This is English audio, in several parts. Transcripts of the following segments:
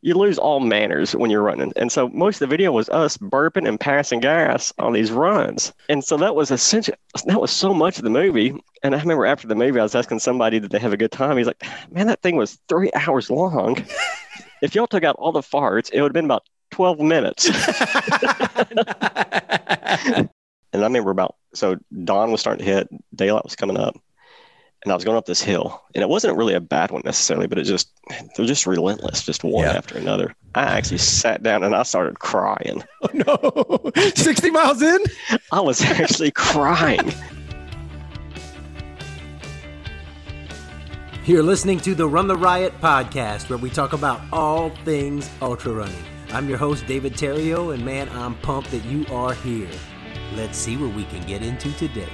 you lose all manners when you're running. And so most of the video was us burping and passing gas on these runs. And so that was essentially, that was so much of the movie. And I remember after the movie, I was asking somebody, did they have a good time? He's like, man, that thing was 3 hours long. If y'all took out all the farts, it would have been about 12 minutes. And I remember so dawn was starting to hit, daylight was coming up, and I was going up this hill. And it wasn't really a bad one necessarily, but they're just relentless, just one after another. I actually sat down and I started crying. Oh no, 60 miles in? I was actually crying. You're listening to the Run the Riot podcast, where we talk about all things ultra running. I'm your host, David Terrio, and man, I'm pumped that you are here. Let's see what we can get into today.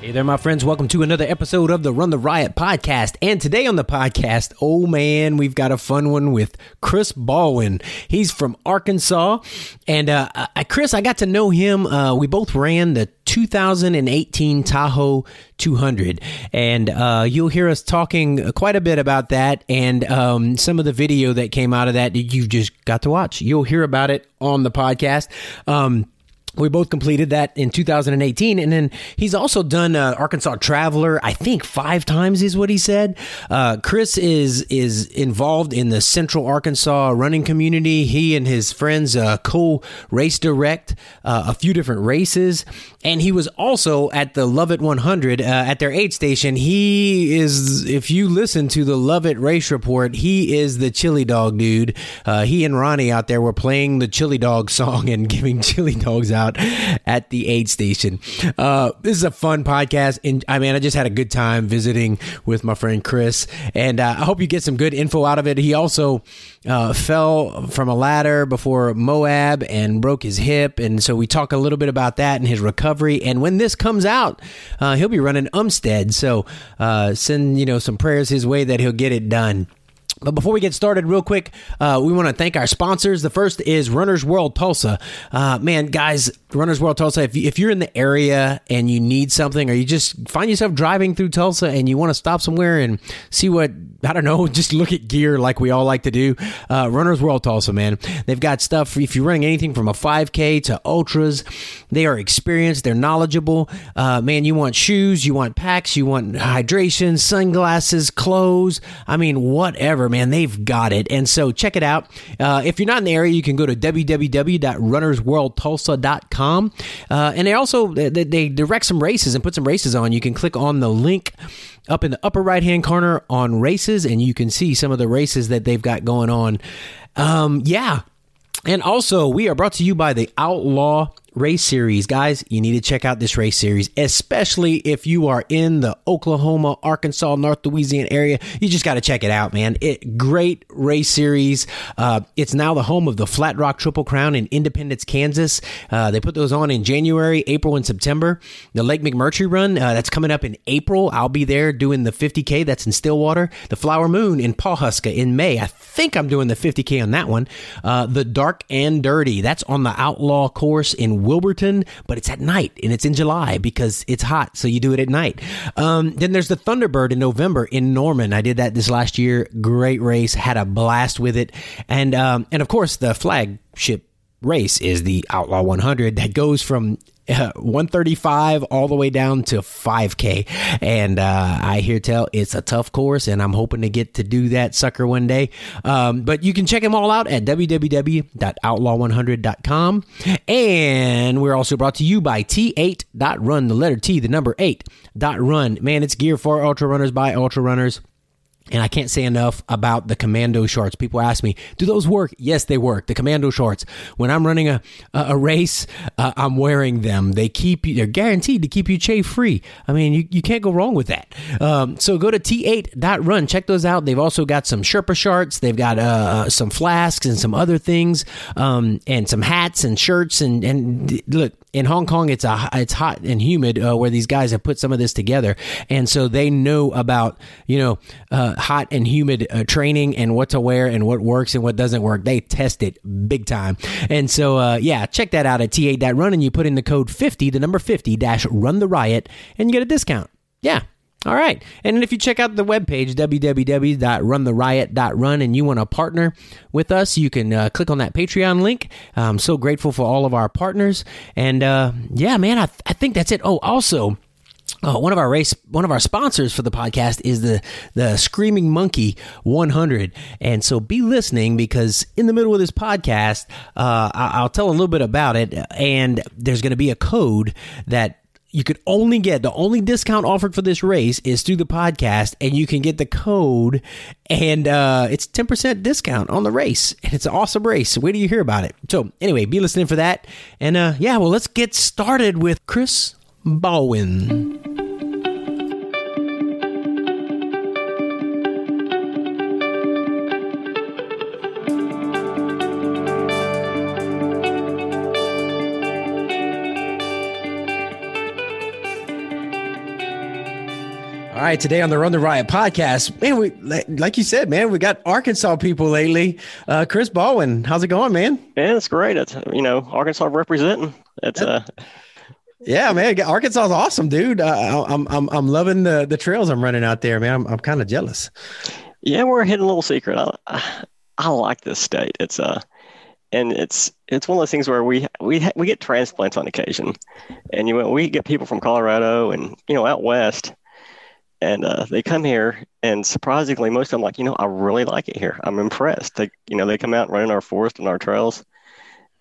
Hey there, my friends. Welcome to another episode of the Run the Riot podcast. And today on the podcast, oh man, we've got a fun one with Chris Baldwin. He's from Arkansas. And Chris, I got to know him. We both ran the 2018 Tahoe 200. And you'll hear us talking quite a bit about that. And some of the video that came out of that, you've just got to watch. You'll hear about it on the podcast. We both completed that in 2018, and then he's also done Arkansas Traveler, I think 5 times is what he said. Chris is involved in the Central Arkansas running community. He and his friends co-race direct a few different races, and he was also at the Lovit 100 at their aid station. He is, if you listen to the Lovit race report, he is the chili dog dude. He and Ronnie out there were playing the chili dog song and giving chili dogs out at the aid station. This is a fun podcast, and I mean, I just had a good time visiting with my friend Chris, and I hope you get some good info out of it. He also fell from a ladder before Moab and broke his hip, and so we talk a little bit about that and his recovery. And when this comes out, he'll be running Umstead, so send some prayers his way that he'll get it done. But before we get started, real quick, we want to thank our sponsors. The first is Runner's World Tulsa. Man, guys, Runner's World Tulsa, if you're in the area and you need something, or you just find yourself driving through Tulsa and you want to stop somewhere and see what, I don't know, just look at gear like we all like to do, Runner's World Tulsa, man. They've got stuff, if you're running anything from a 5K to ultras, they are experienced, they're knowledgeable. Man, you want shoes, you want packs, you want hydration, sunglasses, clothes, I mean, whatever. Man, they've got it. And so check it out. If you're not in the area, you can go to www.runnersworldtulsa.com. And they also they direct some races and put some races on. You can click on the link up in the upper right-hand corner on races, and you can see some of the races that they've got going on. And also, we are brought to you by the Outlaw race series. Guys, you need to check out this race series, especially if you are in the Oklahoma, Arkansas, North Louisiana area. You just got to check it out, man. Great race series. It's now the home of the Flat Rock Triple Crown in Independence, Kansas. They put those on in January, April, and September. The Lake McMurtry run, that's coming up in April. I'll be there doing the 50K. That's in Stillwater. The Flower Moon in Pawhuska in May. I think I'm doing the 50K on that one. The Dark and Dirty, that's on the Outlaw course in Wilburton, but it's at night and it's in July because it's hot, so you do it at night. Then there's the Thunderbird in November in Norman. I did that this last year. Great race, had a blast with it. And and of course the flagship race is the Outlaw 100 that goes from 135 all the way down to 5K, and I hear tell it's a tough course, and I'm hoping to get to do that sucker one day. But you can check them all out at www.outlaw100.com. and we're also brought to you by t8.run, the letter T, the number 8.run. man, it's gear for ultra runners by ultra runners. And I can't say enough about the commando shorts. People ask me, do those work? Yes, they work. The commando shorts. When I'm running a race, I'm wearing them. They're guaranteed to keep you chafe free. I mean, you can't go wrong with that. So go to t8.run. Check those out. They've also got some Sherpa shorts. They've got some flasks and some other things, and some hats and shirts. And look, in Hong Kong, it's hot and humid, where these guys have put some of this together. And so they know about, hot and humid training and what to wear and what works and what doesn't work. They test it big time. And so, check that out at t8.run, and you put in the code 50, the number 50 -run the riot, and you get a discount. Yeah. All right. And if you check out the webpage, www.runtheriot.run, and you want to partner with us, you can click on that Patreon link. I'm so grateful for all of our partners. And yeah, man, I think that's it. Oh, also, one of our sponsors for the podcast is the Screaming Monkey 100, and so be listening, because in the middle of this podcast, I'll tell a little bit about it, and there's going to be a code that you could only get. The only discount offered for this race is through the podcast, and you can get the code, and it's 10% discount on the race, and it's an awesome race. Where do you hear about it? So anyway, be listening for that, and yeah, well, let's get started with Chris Baldwin. All right, today on the Run the Riot podcast, man, we, like you said, man, we got Arkansas people lately. Chris Baldwin, how's it going, man? Man, it's great. It's, you know, Arkansas representing. It's yeah, man, Arkansas is awesome, dude. I'm loving the trails I'm running out there, man. I'm kind of jealous. Yeah, we're hitting a little secret. I like this state. It's and it's one of those things where we get transplants on occasion, and we get people from Colorado and, you know, out west. And they come here, and surprisingly, most of them like, you know, I really like it here. I'm impressed. They, you know, they come out running our forest and our trails,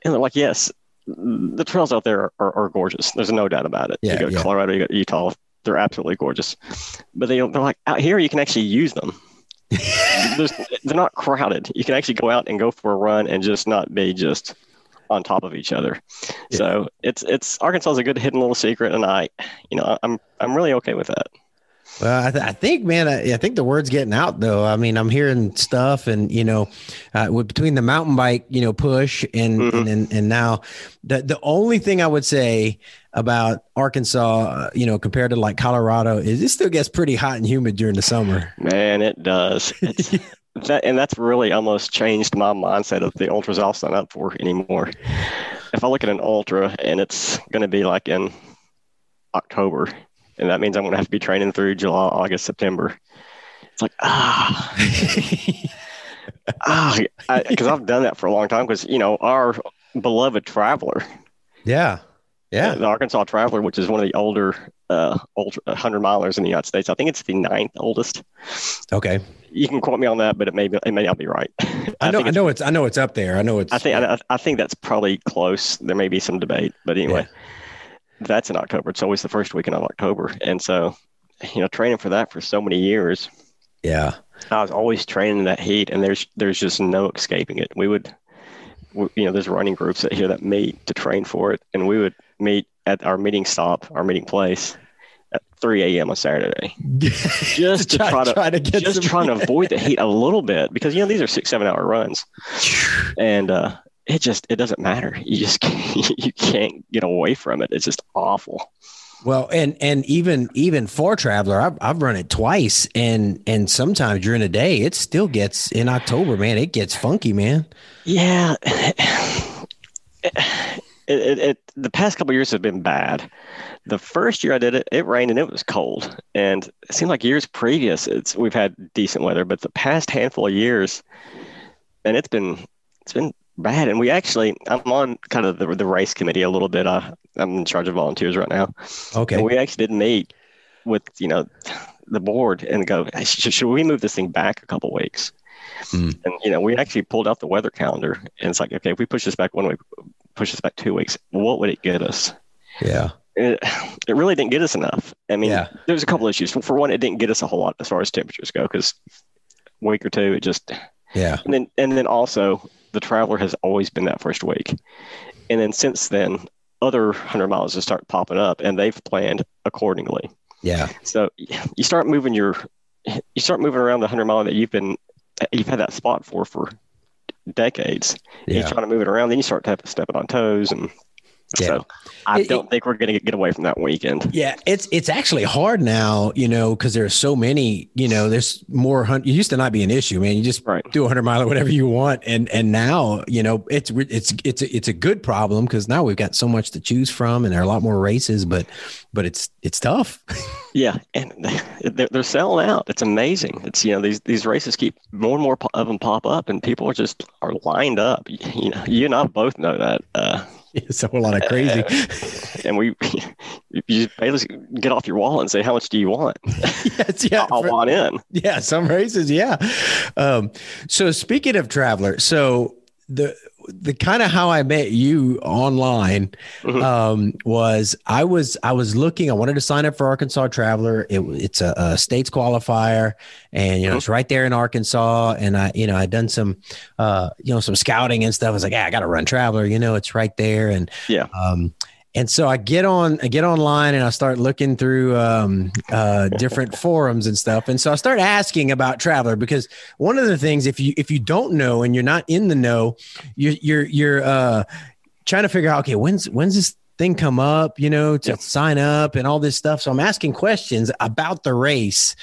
and they're like, yes, the trails out there are gorgeous. There's no doubt about it. Yeah, you go to Colorado, you go to Utah, they're absolutely gorgeous. But they're like, out here, you can actually use them. They're not crowded. You can actually go out and go for a run and just not be just on top of each other. Yeah. So it's Arkansas is a good hidden little secret, and I'm really okay with that. Well, I think, man, I think the word's getting out, though. I mean, I'm hearing stuff, and, you know, between the mountain bike, you know, push and now the only thing I would say about Arkansas, you know, compared to like Colorado, is it still gets pretty hot and humid during the summer. Man, it does. And that's really almost changed my mindset of the ultras I'll sign up for anymore. If I look at an ultra and it's going to be like in October, and that means I'm going to have to be training through July, August, September. It's like, because I've done that for a long time. Because, you know, our beloved Traveler. Yeah. Yeah. The Arkansas Traveler, which is one of the older 100 milers in the United States. I think it's the 9th oldest. Okay. You can quote me on that, but it may not be right. I know it's up there. I think that's probably close. There may be some debate, but anyway. Yeah. That's in October. It's always the first weekend of October. And so, you know, training for that for so many years. Yeah. I was always training that heat, and there's just no escaping it. You know, there's running groups that here that meet to train for it. And we would meet at our meeting place at 3 a.m. on Saturday, just to try to avoid the heat a little bit, because, you know, these are 6-7 hour runs. And, it doesn't matter. You can't get away from it. It's just awful. Well, and even for Traveler, I've run it twice, and sometimes during the day, it still gets in October, man. It gets funky, man. Yeah. The past couple of years have been bad. The first year I did it, it rained and it was cold, and it seemed like years previous, we've had decent weather, but the past handful of years, and it's been bad. And we actually, I'm on kind of the race committee a little bit. I'm in charge of volunteers right now. Okay. And we actually did meet with, you know, the board and go, hey, should we move this thing back a couple of weeks? Mm. And, you know, we actually pulled out the weather calendar, and it's like, okay, if we push this back 1 week, push this back 2 weeks, what would it get us? Yeah. It really didn't get us enough. I mean, there was a couple issues. For one, it didn't get us a whole lot as far as temperatures go, because a week or two, it just, and then also, the Traveler has always been that first week. And then since then, other 100 miles just start popping up, and they've planned accordingly. Yeah. So you start moving around the 100 mile that you've had that spot for decades. Yeah. You try to move it around, then you start stepping on toes, and Yeah. So I don't think we're going to get away from that weekend. Yeah, it's actually hard now, you know, because there's so many, you know, there's more. It used to not be an issue, man. You just do 100 miler, whatever you want, and now, you know, it's a good problem because now we've got so much to choose from, and there are a lot more races, but it's tough. Yeah, and they're selling out. It's amazing. It's, you know, these races keep more and more of them pop up, and people are lined up. You know, you and I both know that. It's a whole lot of crazy. And you basically get off your wall and say, how much do you want? Yes, yeah. I'll want in. Yeah. Some races. Yeah. So speaking of Traveler, so the kind of how I met you online, was I was looking, I wanted to sign up for Arkansas Traveler. It's a states qualifier, and, you know, it's right there in Arkansas. And I, you know, I'd done some, you know, some scouting and stuff. I was like, I got to run Traveler, you know, it's right there. And yeah. And so I get online and I start looking through different forums and stuff. And so I start asking about Traveler, because one of the things, if you don't know and you're not in the know, you're trying to figure out, okay, when's this thing come up, you know, to sign up and all this stuff. So I'm asking questions about the race.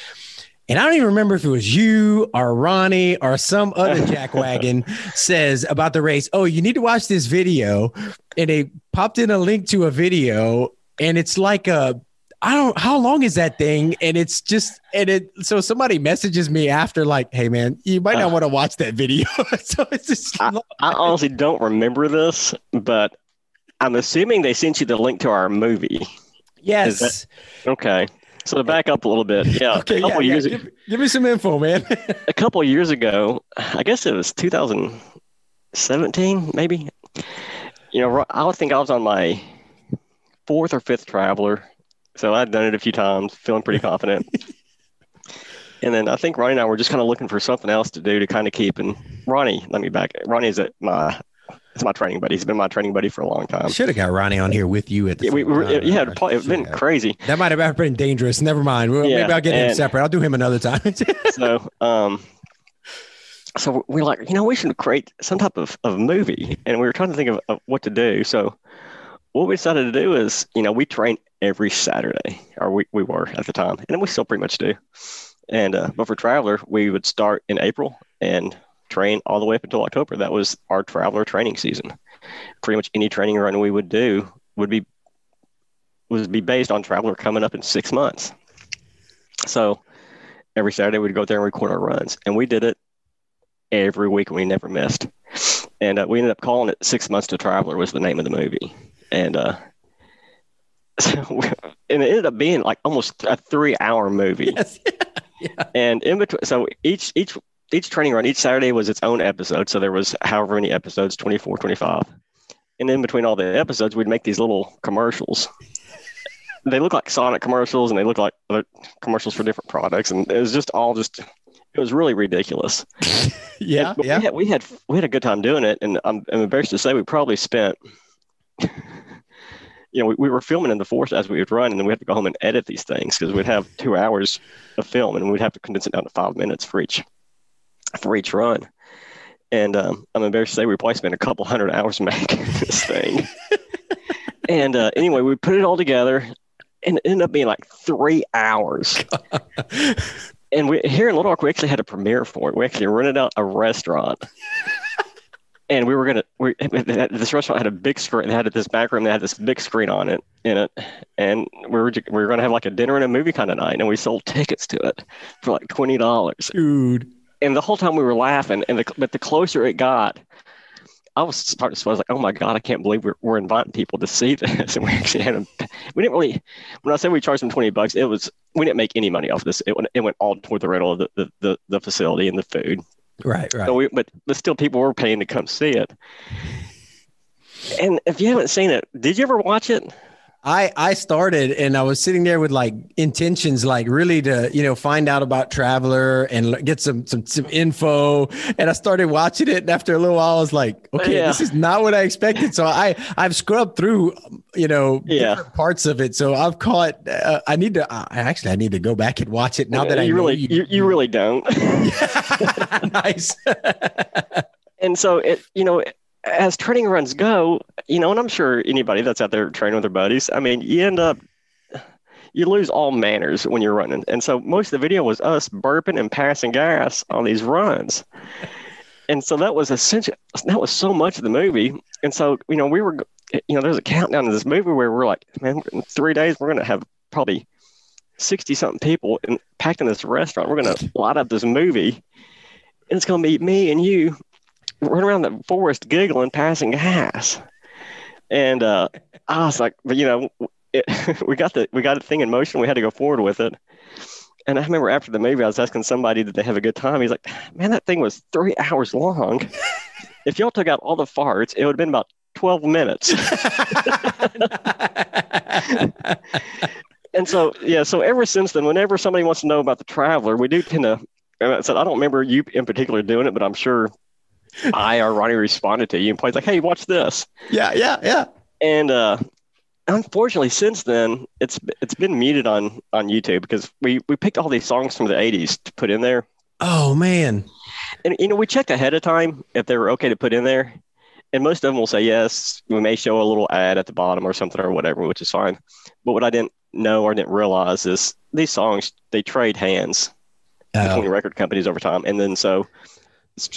And I don't even remember if it was you or Ronnie or some other jackwagon says about the race, oh, you need to watch this video. And they popped in a link to a video, and it's like how long is that thing? And it's just, so somebody messages me after, like, hey man, you might not want to watch that video. So it's just, I honestly don't remember this, but I'm assuming they sent you the link to our movie. Yes. Okay. So to back up a little bit, okay, a couple years ago, give me some info, man. A couple of years ago, I guess it was 2017, maybe. You know, I think I was on my 4th or 5th Traveler, so I'd done it a few times, feeling pretty confident. And then I think Ronnie and I were just kind of looking for something else to do to kind of keep. And Ronnie is it's my training buddy. He's been my training buddy for a long time. Should have got Ronnie on here with you at the it's been crazy. That might have been dangerous. Never mind. Maybe I'll get him separate. I'll do him another time. So we're like, you know, we should create some type of movie, and we were trying to think of what to do. So what we decided to do is, you know, we train every Saturday, or we were at the time, and we still pretty much do. And but for Traveler, we would start in April and train all the way up until October. That was our Traveler training season. Pretty much any training run we would do would be based on Traveler coming up in 6 months. So every Saturday we'd go there and record our runs, and we did it every week, and we never missed. And we ended up calling it 6 months to Traveler was the name of the movie. And and it ended up being like almost a 3-hour movie. Yes. Yeah. And in between, so each training run, each Saturday was its own episode. So there was however many episodes, 24, 25. And in between all the episodes, we'd make these little commercials. They look like Sonic commercials, and they look like other commercials for different products. And it was it was really ridiculous. Yeah. But yeah. We had a good time doing it. And I'm embarrassed to say we probably spent, you know, we were filming in the forest as we would run, and then we had to go home and edit these things because we'd have 2 hours of film, and we'd have to condense it down to 5 minutes for each run. And I'm embarrassed to say we probably spent a couple hundred hours making this thing. And anyway, we put it all together, and it ended up being like 3 hours. And here in Little Rock, we actually had a premiere for it. We actually rented out a restaurant. And we were going to, this restaurant had a big screen. They had this back room that had this big screen on it, in it. And we were going to have like a dinner and a movie kind of night. And we sold tickets to it for like $20. Dude. And the whole time we were laughing, but the closer it got, I was starting to sweat. I was like, "Oh my god, I can't believe we're inviting people to see this." And we actually had them. We didn't really. When I said we charged them $20, it was we didn't make any money off of this. It went all toward the rental of the facility and the food. Right. So but still, people were paying to come see it. And if you haven't seen it, did you ever watch it? I started, and I was sitting there with like intentions, like really to, you know, find out about Traveler and get some info. And I started watching it. And after a little while, I was like, okay, This is not what I expected. So I've scrubbed through, you know, different parts of it. So I've caught, I need to go back and watch it now that you really don't. Nice. And so it, you know, as training runs go, and I'm sure anybody that's out there training with their buddies, you lose all manners when you're running. And so most of the video was us burping and passing gas on these runs. And so that was so much of the movie. And so, we were, there's a countdown in this movie where we're like, man, in 3 days, we're going to have probably 60 something people packed in this restaurant. We're going to light up this movie. And it's going to be me and you running around the forest giggling, passing gas. And I was like, but we got the thing in motion. We had to go forward with it. And I remember after the movie, I was asking somebody, did they have a good time? He's like, man, that thing was 3 hours long. If y'all took out all the farts, it would have been about 12 minutes. And so, so ever since then, whenever somebody wants to know about the Traveler, we do tend to, I don't remember you in particular doing it, but I'm sure I or Ronnie responded to you and played like, hey, watch this. Yeah. And, unfortunately, since then, it's been muted on YouTube because we picked all these songs from the 80s to put in there. Oh, man. And, we checked ahead of time if they were okay to put in there. And most of them will say yes. We may show a little ad at the bottom or something or whatever, which is fine. But what I didn't know or didn't realize is these songs, they trade hands between record companies over time. And then so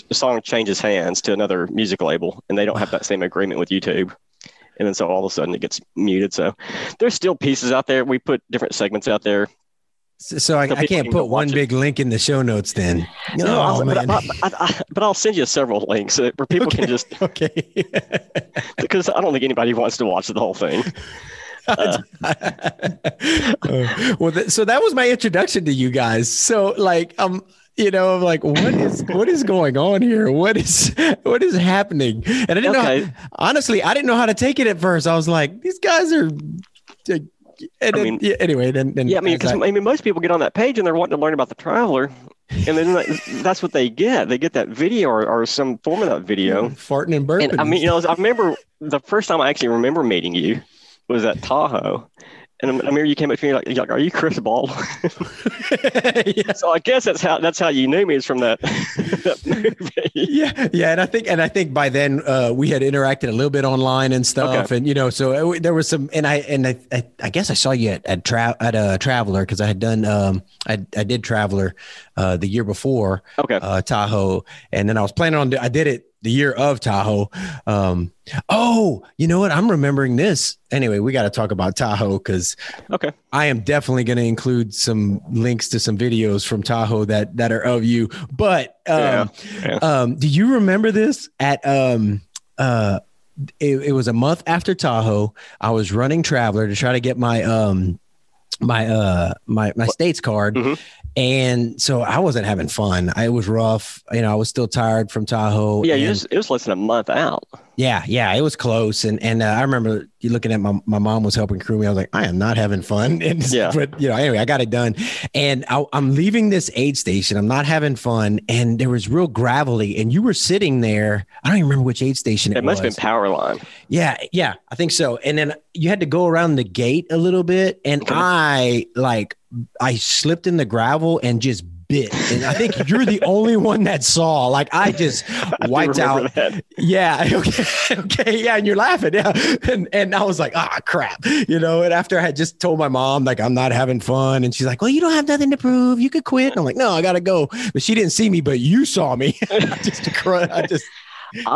the song changes hands to another music label, and they don't have that same agreement with YouTube. And then so all of a sudden it gets muted. So there's still pieces out there. We put different segments out there. So I can't put one big link in the show notes then. But I'll send you several links where people can just. Okay. Because I don't think anybody wants to watch the whole thing. So that was my introduction to you guys. So like, I'm like, what is going on here? What is happening? And I didn't know. Honestly, I didn't know how to take it at first. I was like, these guys are. Anyway, then. Yeah, because most people get on that page and they're wanting to learn about the Traveler, and then that's what they get. They get that video or some form of that video. Farting and burping. And, I remember the first time I actually remember meeting you was at Tahoe. And I remember you came up to me like, are you Chris Baldwin? Yeah. So I guess that's how you knew me, is from that movie. Yeah. And I think by then we had interacted a little bit online and stuff. Okay. And, so there was some, and I guess I saw you at Traveler, because I had done, I did Traveler the year before Tahoe. And then I was planning on, I did it the year of Tahoe. You know what? I'm remembering this. Anyway, we got to talk about Tahoe because I am definitely going to include some links to some videos from Tahoe that are of you. But do you remember this? At it was a month after Tahoe. I was running Traveler to try to get my my state's card. Mm-hmm. And so I wasn't having fun. It was rough. I was still tired from Tahoe. Yeah, it was less than a month out. Yeah, it was close. And I remember you looking at my mom was helping crew me. I was like, I am not having fun. And but anyway, I got it done. And I'm leaving this aid station. I'm not having fun. And there was real gravelly. And you were sitting there. I don't even remember which aid station it was. It must have been Powerline. Yeah, I think so. And then you had to go around the gate a little bit. And I slipped in the gravel and just bit. And I think you're the only one that saw. Like, I just wiped out. That. Yeah. Okay. Yeah. And you're laughing. Yeah. And I was like, crap. And after I had just told my mom, like, I'm not having fun. And she's like, well, you don't have nothing to prove. You could quit. And I'm like, no, I got to go. But she didn't see me, but you saw me. I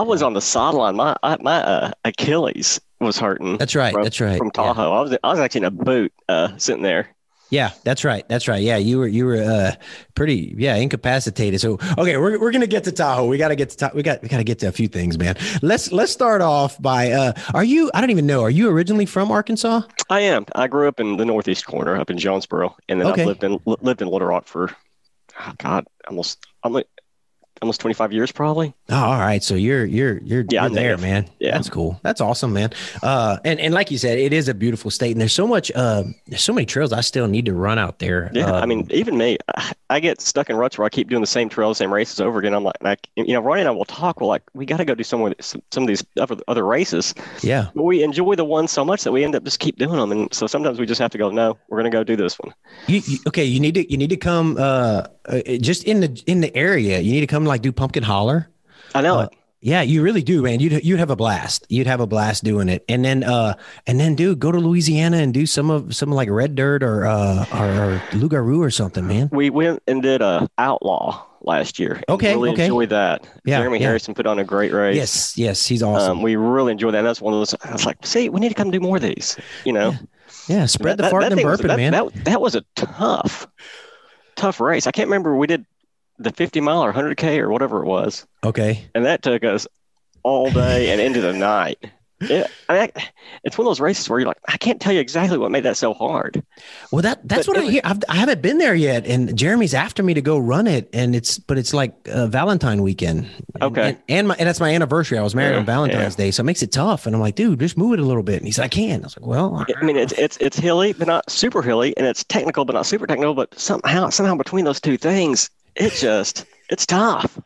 was on the sideline. My Achilles was hurting. That's right. From Tahoe. Yeah. I was actually in a boot sitting there. Yeah, that's right. Yeah, you were pretty incapacitated. So okay, we're gonna get to Tahoe. We gotta get to a few things, man. Let's start off by are you originally from Arkansas? I am. I grew up in the northeast corner, up in Jonesboro, and then I've lived in Little Rock for almost 25 years probably. Oh, all right. So you're there, man. Yeah. That's cool. That's awesome, man. And like you said, it is a beautiful state, and there's so much, there's so many trails I still need to run out there. Yeah. Even me, I get stuck in ruts where I keep doing the same trails, same races over again. I'm like, Ronnie and I will talk. We're like, we got to go do some of these other races. Yeah. But we enjoy the ones so much that we end up just keep doing them. And so sometimes we just have to go, no, we're going to go do this one. You need to come, just in the area. You need to come like do Pumpkin Holler. I know it. Yeah, you really do, man. You'd have a blast. You'd have a blast doing it. And then dude, go to Louisiana and do some like Red Dirt or Lugaru or something, man. We went and did Outlaw last year. Okay. Really enjoyed that. Yeah, Jeremy Harrison put on a great race. Yes, he's awesome. We really enjoyed that. And that's one of those, I was like, see, we need to come do more of these, you know? Yeah, spread the fart and burping, man. That was a tough race. I can't remember, we did the 50-mile or 100K or whatever it was. Okay. And that took us all day and into the night. Yeah, it's one of those races where you're like, I can't tell you exactly what made that so hard. Well, that's what I hear. I haven't been there yet, and Jeremy's after me to go run it, and it's like Valentine weekend. Okay, and that's my anniversary. I was married on Valentine's Day, so it makes it tough. And I'm like, dude, just move it a little bit. And he said, I can. I was like, well, I mean, it's hilly, but not super hilly, and it's technical, but not super technical. But somehow between those two things, it's tough.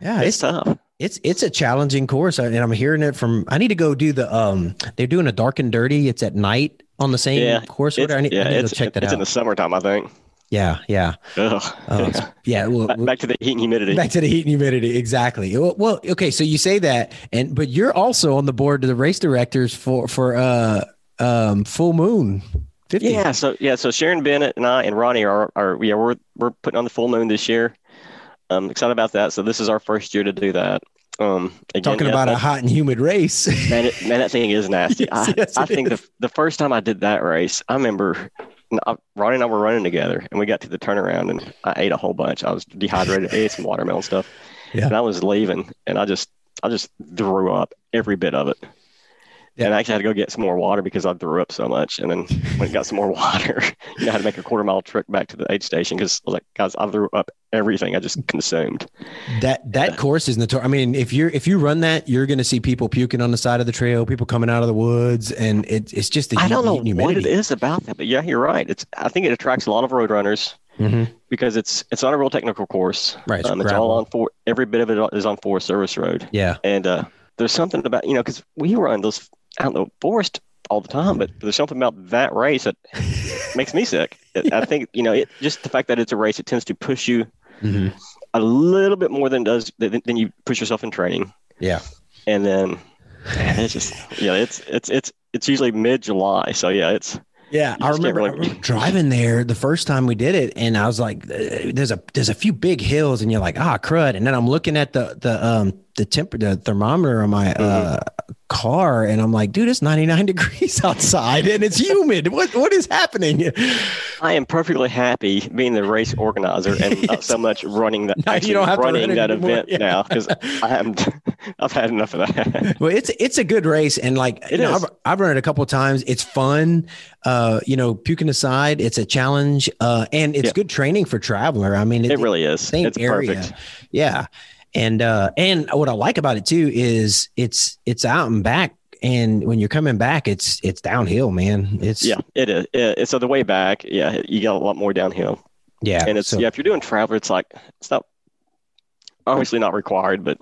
Yeah, it's tough. It's a challenging course, and I'm hearing it from. I need to go do the. They're doing a Dark and Dirty. It's at night on the same course. I need to check that out. It's in the summertime, I think. Yeah. Well, back to the heat and humidity. Exactly. Well, okay. So you say that, but you're also on the board of the race directors for Full Moon 50. So Sharon Bennett and I and Ronnie are we're putting on the Full Moon this year. I'm excited about that. So this is our first year to do that. Talking about a hot and humid race. man, that thing is nasty. I think the first time I did that race, I remember Ronnie and I were running together, and we got to the turnaround, and I ate a whole bunch. I was dehydrated. I ate some watermelon stuff, and I was leaving, and I just threw up every bit of it. Yeah. And I actually had to go get some more water because I threw up so much. And then when I got some more water, I had to make a quarter-mile trip back to the aid station because I was like, guys, I threw up everything I just consumed. That course is notorious. I mean, if you run that, you're going to see people puking on the side of the trail, people coming out of the woods, and it's just the heat and humidity. I don't know what it is about that, but yeah, you're right. I think it attracts a lot of road runners because it's not a real technical course. Right. It's all on every bit of it is on Forest Service road. Yeah. And there's something about because we run those. I don't know, forest all the time, but there's something about that race that makes me sick. I think, it just the fact that it's a race, it tends to push you a little bit more than you push yourself in training. Yeah. And then it's just, it's usually mid-July. So I remember driving there the first time we did it, and I was like, there's a few big hills, and you're like, crud. And then I'm looking at the thermometer on my car, and I'm like, dude, it's 99 degrees outside and it's humid. What is happening? I am perfectly happy being the race organizer and not so much running that. No, you don't have running to run that anymore. Event now because I've had enough of that. Well, it's a good race, and I've run it a couple of times. It's fun. Puking aside, it's a challenge, and it's good training for Traveler. I mean, it really is. It's area. Perfect. Yeah. And what I like about it too is it's out and back, and when you're coming back, it's downhill, man. It is. So the way back, you got a lot more downhill. Yeah, and if you're doing Traveler, it's like it's not obviously not required, but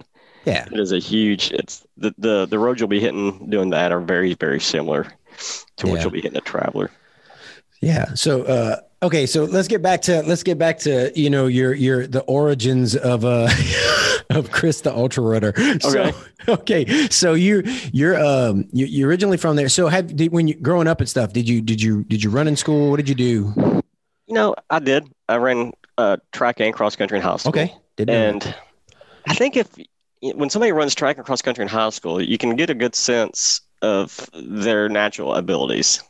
it is a huge. It's the roads you'll be hitting doing that are very very similar to what you'll be hitting at Traveler. Yeah. So. Okay, so let's get back to the origins of Chris the Ultra Runner. Okay, so you're originally from there. So when you growing up and stuff, did you run in school? What did you do? I did. I ran track and cross country in high school. Okay, I think when somebody runs track and cross country in high school, you can get a good sense of their natural abilities.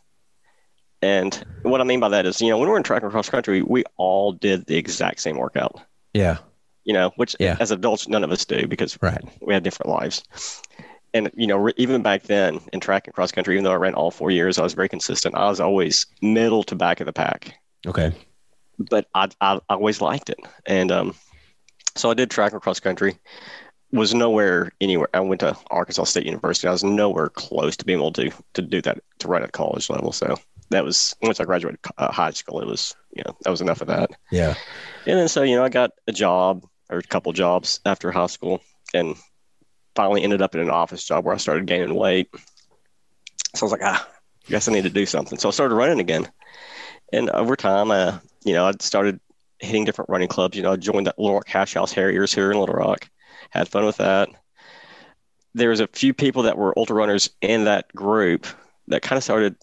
And what I mean by that is, when we're in track and cross country, we all did the exact same workout. Yeah. Which as adults, none of us do because we have different lives. And, even back then in track and cross country, even though I ran all 4 years, I was very consistent. I was always middle to back of the pack. Okay. But I always liked it. And so I did track and cross country. Was nowhere anywhere. I went to Arkansas State University. I was nowhere close to being able to do that, to run at college level. So that was once I graduated high school, it was, that was enough of that. Yeah. And then, so, I got a job or a couple jobs after high school and finally ended up in an office job where I started gaining weight. So I was like, I guess I need to do something. So I started running again. And over time, I started hitting different running clubs. I joined that Little Rock Cash House Harriers here in Little Rock, had fun with that. there was a few people that were ultra runners in that group that kind of started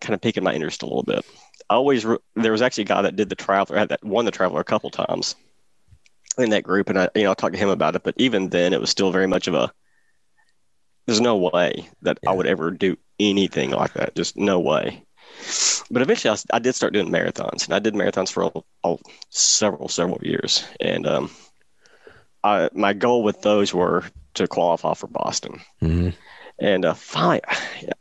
kind of piquing my interest a little bit. I always there was actually a guy that did the Traveler, that won the Traveler a couple times in that group, and I talked to him about it. But even then, it was still very much of a, there's no way that I would ever do anything like that. Just no way. But eventually, I did start doing marathons, and I did marathons for several years. And my goal with those were to qualify for Boston. Mm-hmm. And finally,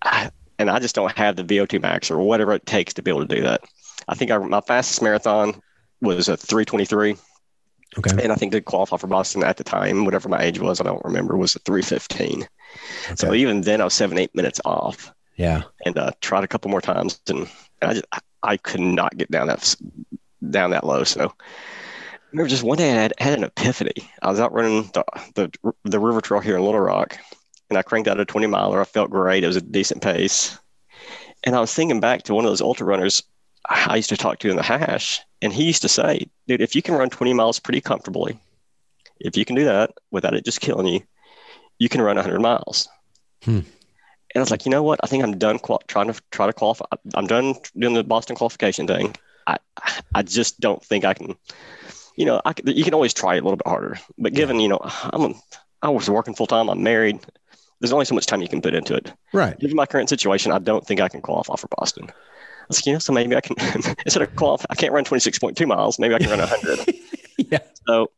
I just don't have the VO2 max or whatever it takes to be able to do that. I think my fastest marathon was a 3:23. Okay. And I think to qualify for Boston at the time, whatever my age was, I don't remember, was a 3:15. Okay. So even then, I was 7-8 minutes off. Yeah. And tried a couple more times, and I could not get down that low. So I remember just one day I had an epiphany. I was out running the river trail here in Little Rock, and I cranked out a 20-miler. I felt great. It was a decent pace. And I was thinking back to one of those ultra runners I used to talk to in the hash, and he used to say, dude, if you can run 20 miles pretty comfortably, if you can do that without it just killing you, you can run 100 miles. Hmm. And I was like, you know what? I think I'm done trying to qualify. I'm done doing the Boston qualification thing. I just don't think I can, you can always try a little bit harder. But given, I was working full time, I'm married, there's only so much time you can put into it. Right. Given my current situation, I don't think I can qualify for Boston. I was like, so maybe I can, instead of qualifying, I can't run 26.2 miles. Maybe I can run 100. Yeah. So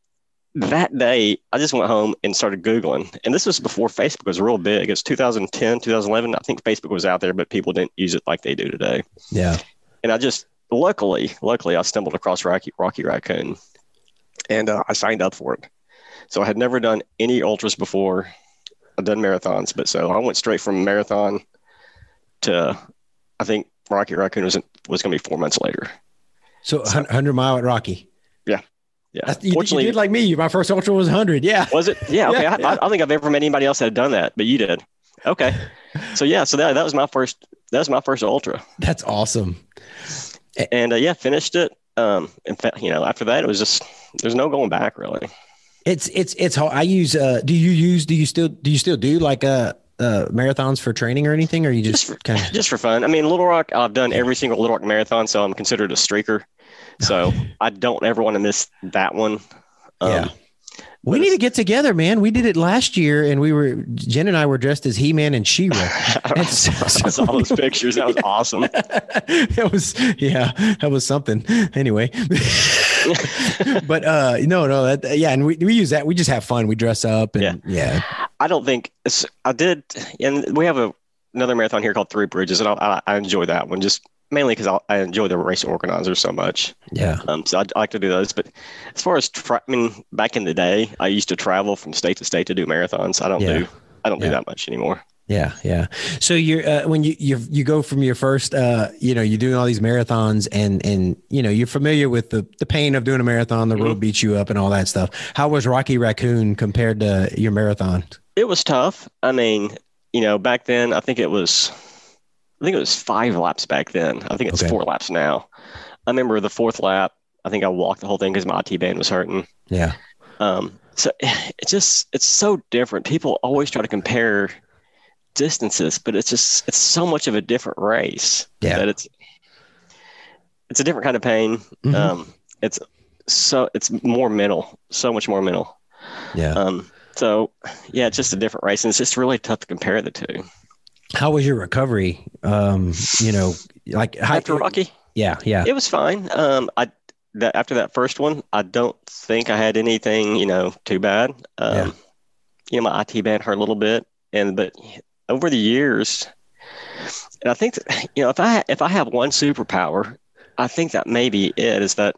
that day, I just went home and started Googling. And this was before Facebook was real big. It's 2010, 2011. I think Facebook was out there, but people didn't use it like they do today. Yeah. And I just, luckily, I stumbled across Rocky Raccoon, and I signed up for it. So I had never done any ultras before. I've done marathons, but so I went straight from marathon to, I think, Rocky Raccoon was going to be 4 months later. So 100 mile at Rocky. Yeah. Yeah. Fortunately, you did like me. My first ultra was 100. Yeah. Was it? Yeah. Okay. I don't think I've ever met anybody else that had done that, but you did. Okay. So yeah. So that was my first ultra. That's awesome. And finished it. In fact, after that, it was just, there's no going back really. It's how I use, do you still do like marathons for training or anything, or you just for fun? I mean, Little Rock, I've done every single Little Rock marathon, so I'm considered a streaker. So I don't ever want to miss that one. Yeah, we need to get together, man. We did it last year, and Jen and I were dressed as He-Man and She-Ra. And I saw those pictures. That was awesome. That was something. Anyway. But and we use that. We just have fun. We dress up, and I don't think I did. And we have another marathon here called Three Bridges, and I enjoy that one just mainly because I enjoy the race organizer so much. Yeah. So I like to do those. But as far as back in the day, I used to travel from state to state to do marathons. I don't do that much anymore. Yeah. Yeah. So you're, when you go from your first, you're doing all these marathons and you're familiar with the pain of doing a marathon, the road beats you up and all that stuff. How was Rocky Raccoon compared to your marathon? It was tough. I mean, back then, I think it was 5 laps back then. I think it's 4 laps now. I remember the fourth lap, I think I walked the whole thing because my IT band was hurting. Yeah. So it's so different. People always try to compare distances, but it's so much of a different race that it's a different kind of pain. Mm-hmm. It's more mental, so much more mental. Yeah. It's just a different race, and it's just really tough to compare the two. How was your recovery? After Rocky? Yeah. Yeah. It was fine. After that first one, I don't think I had anything, too bad. My IT band hurt a little bit. But over the years, and I think that, if I have one superpower, I think that maybe it is that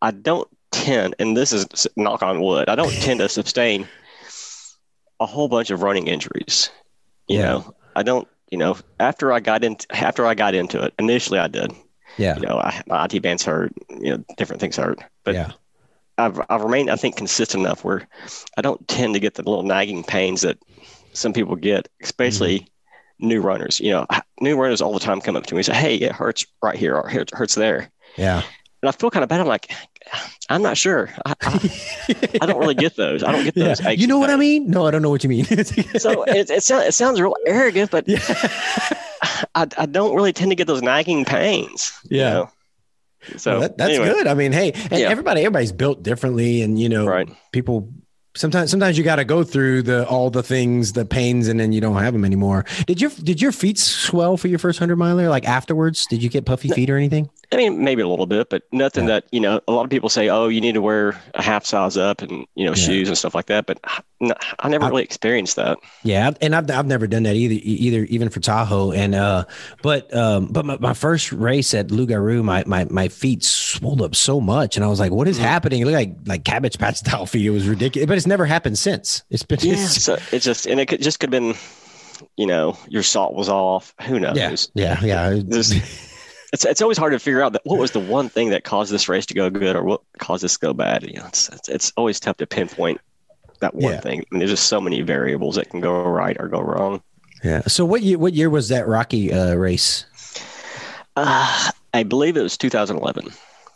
I don't tend, and this is knock on wood, I don't tend to sustain a whole bunch of running injuries. I don't, after I got into it, initially I did. Yeah. My IT bands hurt, different things hurt, but I've remained, I think, consistent enough where I don't tend to get the little nagging pains that some people get, especially new runners. New runners all the time come up to me and say, hey, it hurts right here, or it hurts there. Yeah. And I feel kind of bad. I'm like, I'm not sure. I don't really get those. I don't get those. Yeah. You know what I mean? No, I don't know what you mean. So it sounds real arrogant, but yeah. I don't really tend to get those nagging pains. Yeah. You know? So well, that's anyway. Good. I mean, hey, and yeah. everybody's built differently, and you know, right. people. Sometimes you got to go through all the things, the pains, and then you don't have them anymore. Did your feet swell for your first 100-miler? Like afterwards, did you get puffy feet or anything? I mean, maybe a little bit, but nothing that, you know, a lot of people say, oh, you need to wear a half size up and, you know, shoes and stuff like that. But I never really experienced that. Yeah. And I've never done that either, even for Tahoe. And, but my first race at Lugaru, my feet swelled up so much. And I was like, what is happening? It looked like Cabbage Patch style feet. It was ridiculous, but it's never happened since. It's been, so it's just, and it could have been, you know, your salt was off. Who knows? Yeah. It's always hard to figure out that what was the one thing that caused this race to go good or what caused this to go bad. You know, it's always tough to pinpoint that one thing. I mean, there's just so many variables that can go right or go wrong. Yeah. So what year was that Rocky race? I believe it was 2011.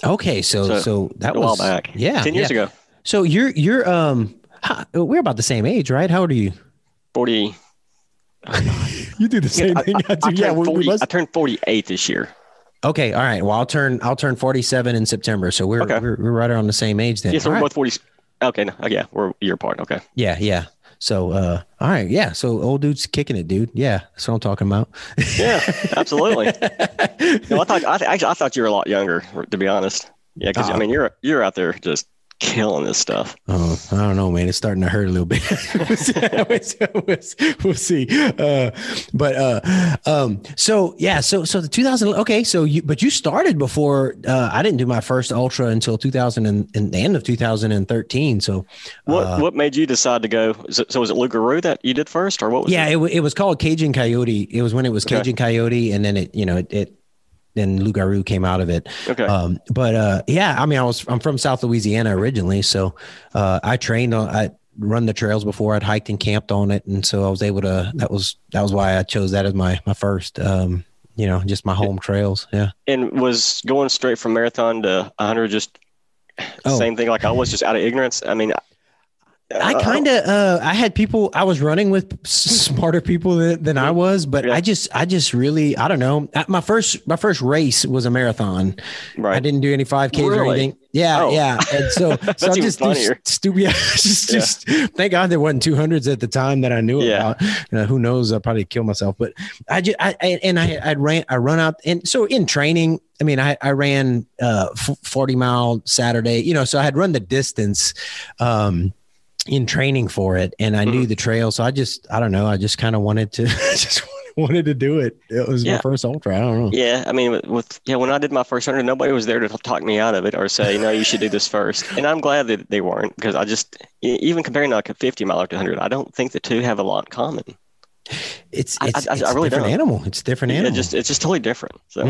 Okay, so that was a while back. Yeah, 10 years ago. So you're we're about the same age, right? How old are you? 40. You do the same thing. I do. I turned 48 this year. Okay. All right. Well, I'll turn 47 in September. So we're right around the same age then. Yeah, so we're both 40. Okay. No, yeah. We're your part. Okay. Yeah. Yeah. So, all right. Yeah. So old dude's kicking it, dude. Yeah. That's what I'm talking about. Yeah, absolutely. No, I thought you were a lot younger, to be honest. Yeah. Cause I mean, you're out there just killing this stuff. Oh, I don't know, man. It's starting to hurt a little bit. We'll see. So the 2000. Okay. So you started before, I didn't do my first ultra until 2000 and the end of 2013. So what made you decide to go? So was it Lugaru that you did first or what was it? It was called Cajun Coyote. It was when it was Cajun Coyote. And then then Lugaru came out of it. Okay. I'm from South Louisiana originally. So, I run the trails before. I'd hiked and camped on it. And so I was able to, that was why I chose that as my first, you know, just my home trails. Yeah. And was going straight from marathon to 100, just same thing. Like I was just out of ignorance. I mean, I had people, I was running with smarter people than I was, but I just really, I don't know. My first race was a marathon. Right. I didn't do any 5Ks or anything. Yeah. Oh. Yeah. And so I just stupid. Just thank God there wasn't 200s at the time that I knew about. Who knows? I'll probably kill myself, but I ran out. And so in training, I mean, I ran 40-mile Saturday, you know, so I had run the distance, in training for it, and I knew the trail, so I just kind of wanted to do it. It was my first ultra. I don't know. Yeah, I mean, when I did my first 100, nobody was there to talk me out of it or say, no, you should do this first. And I'm glad that they weren't, because I just, even comparing like a 50-miler to 100, I don't think the two have a lot in common. It's a different animal. It's a different animal. It's just totally different. So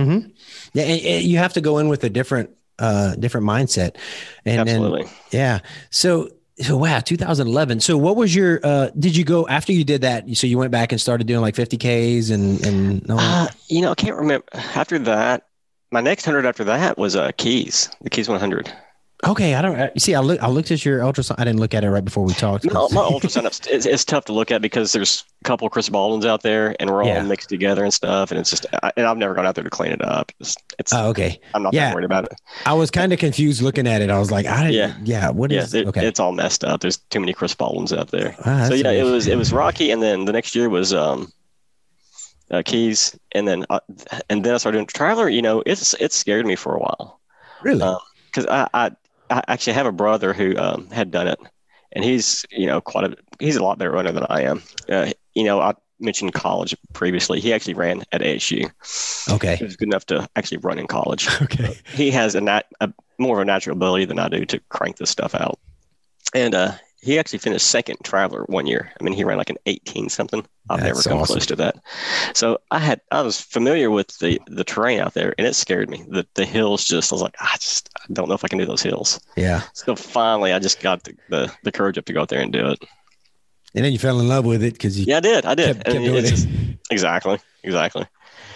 yeah, and you have to go in with a different mindset. And absolutely. Then, So wow, 2011. So what was your, did you go after you did that? So you went back and started doing like 50Ks and all that? You know, I can't remember after that. My next 100 after that was the Keys 100. Okay. I looked at your ultrasound. I didn't look at it right before we talked. No, my ultrasound, it's tough to look at because there's a couple of Chris Baldwins out there and we're all mixed together and stuff. And it's just, and I've never gone out there to clean it up. Okay. I'm not that worried about it. I was kind of confused looking at it. I was like, what is it? Okay. It's all messed up. There's too many Chris Baldwins out there. So yeah, it was Rocky. And then the next year was, Keys. And then I started doing Traveler, you know, it scared me for a while. Really? Cause I actually have a brother who had done it, and he's, you know, he's a lot better runner than I am. You know, I mentioned college previously. He actually ran at ASU. Okay. He was good enough to actually run in college. Okay. But he has a more of a natural ability than I do to crank this stuff out. And he actually finished second Traveler one year. I mean, he ran like an 18-something. I've never come close to that. So I was familiar with the terrain out there, and it scared me. The hills I was like, I don't know if I can do those hills. Yeah. So finally, I just got the courage up to go out there and do it. And then you fell in love with it because you. Yeah, I did. Kept doing it. Exactly.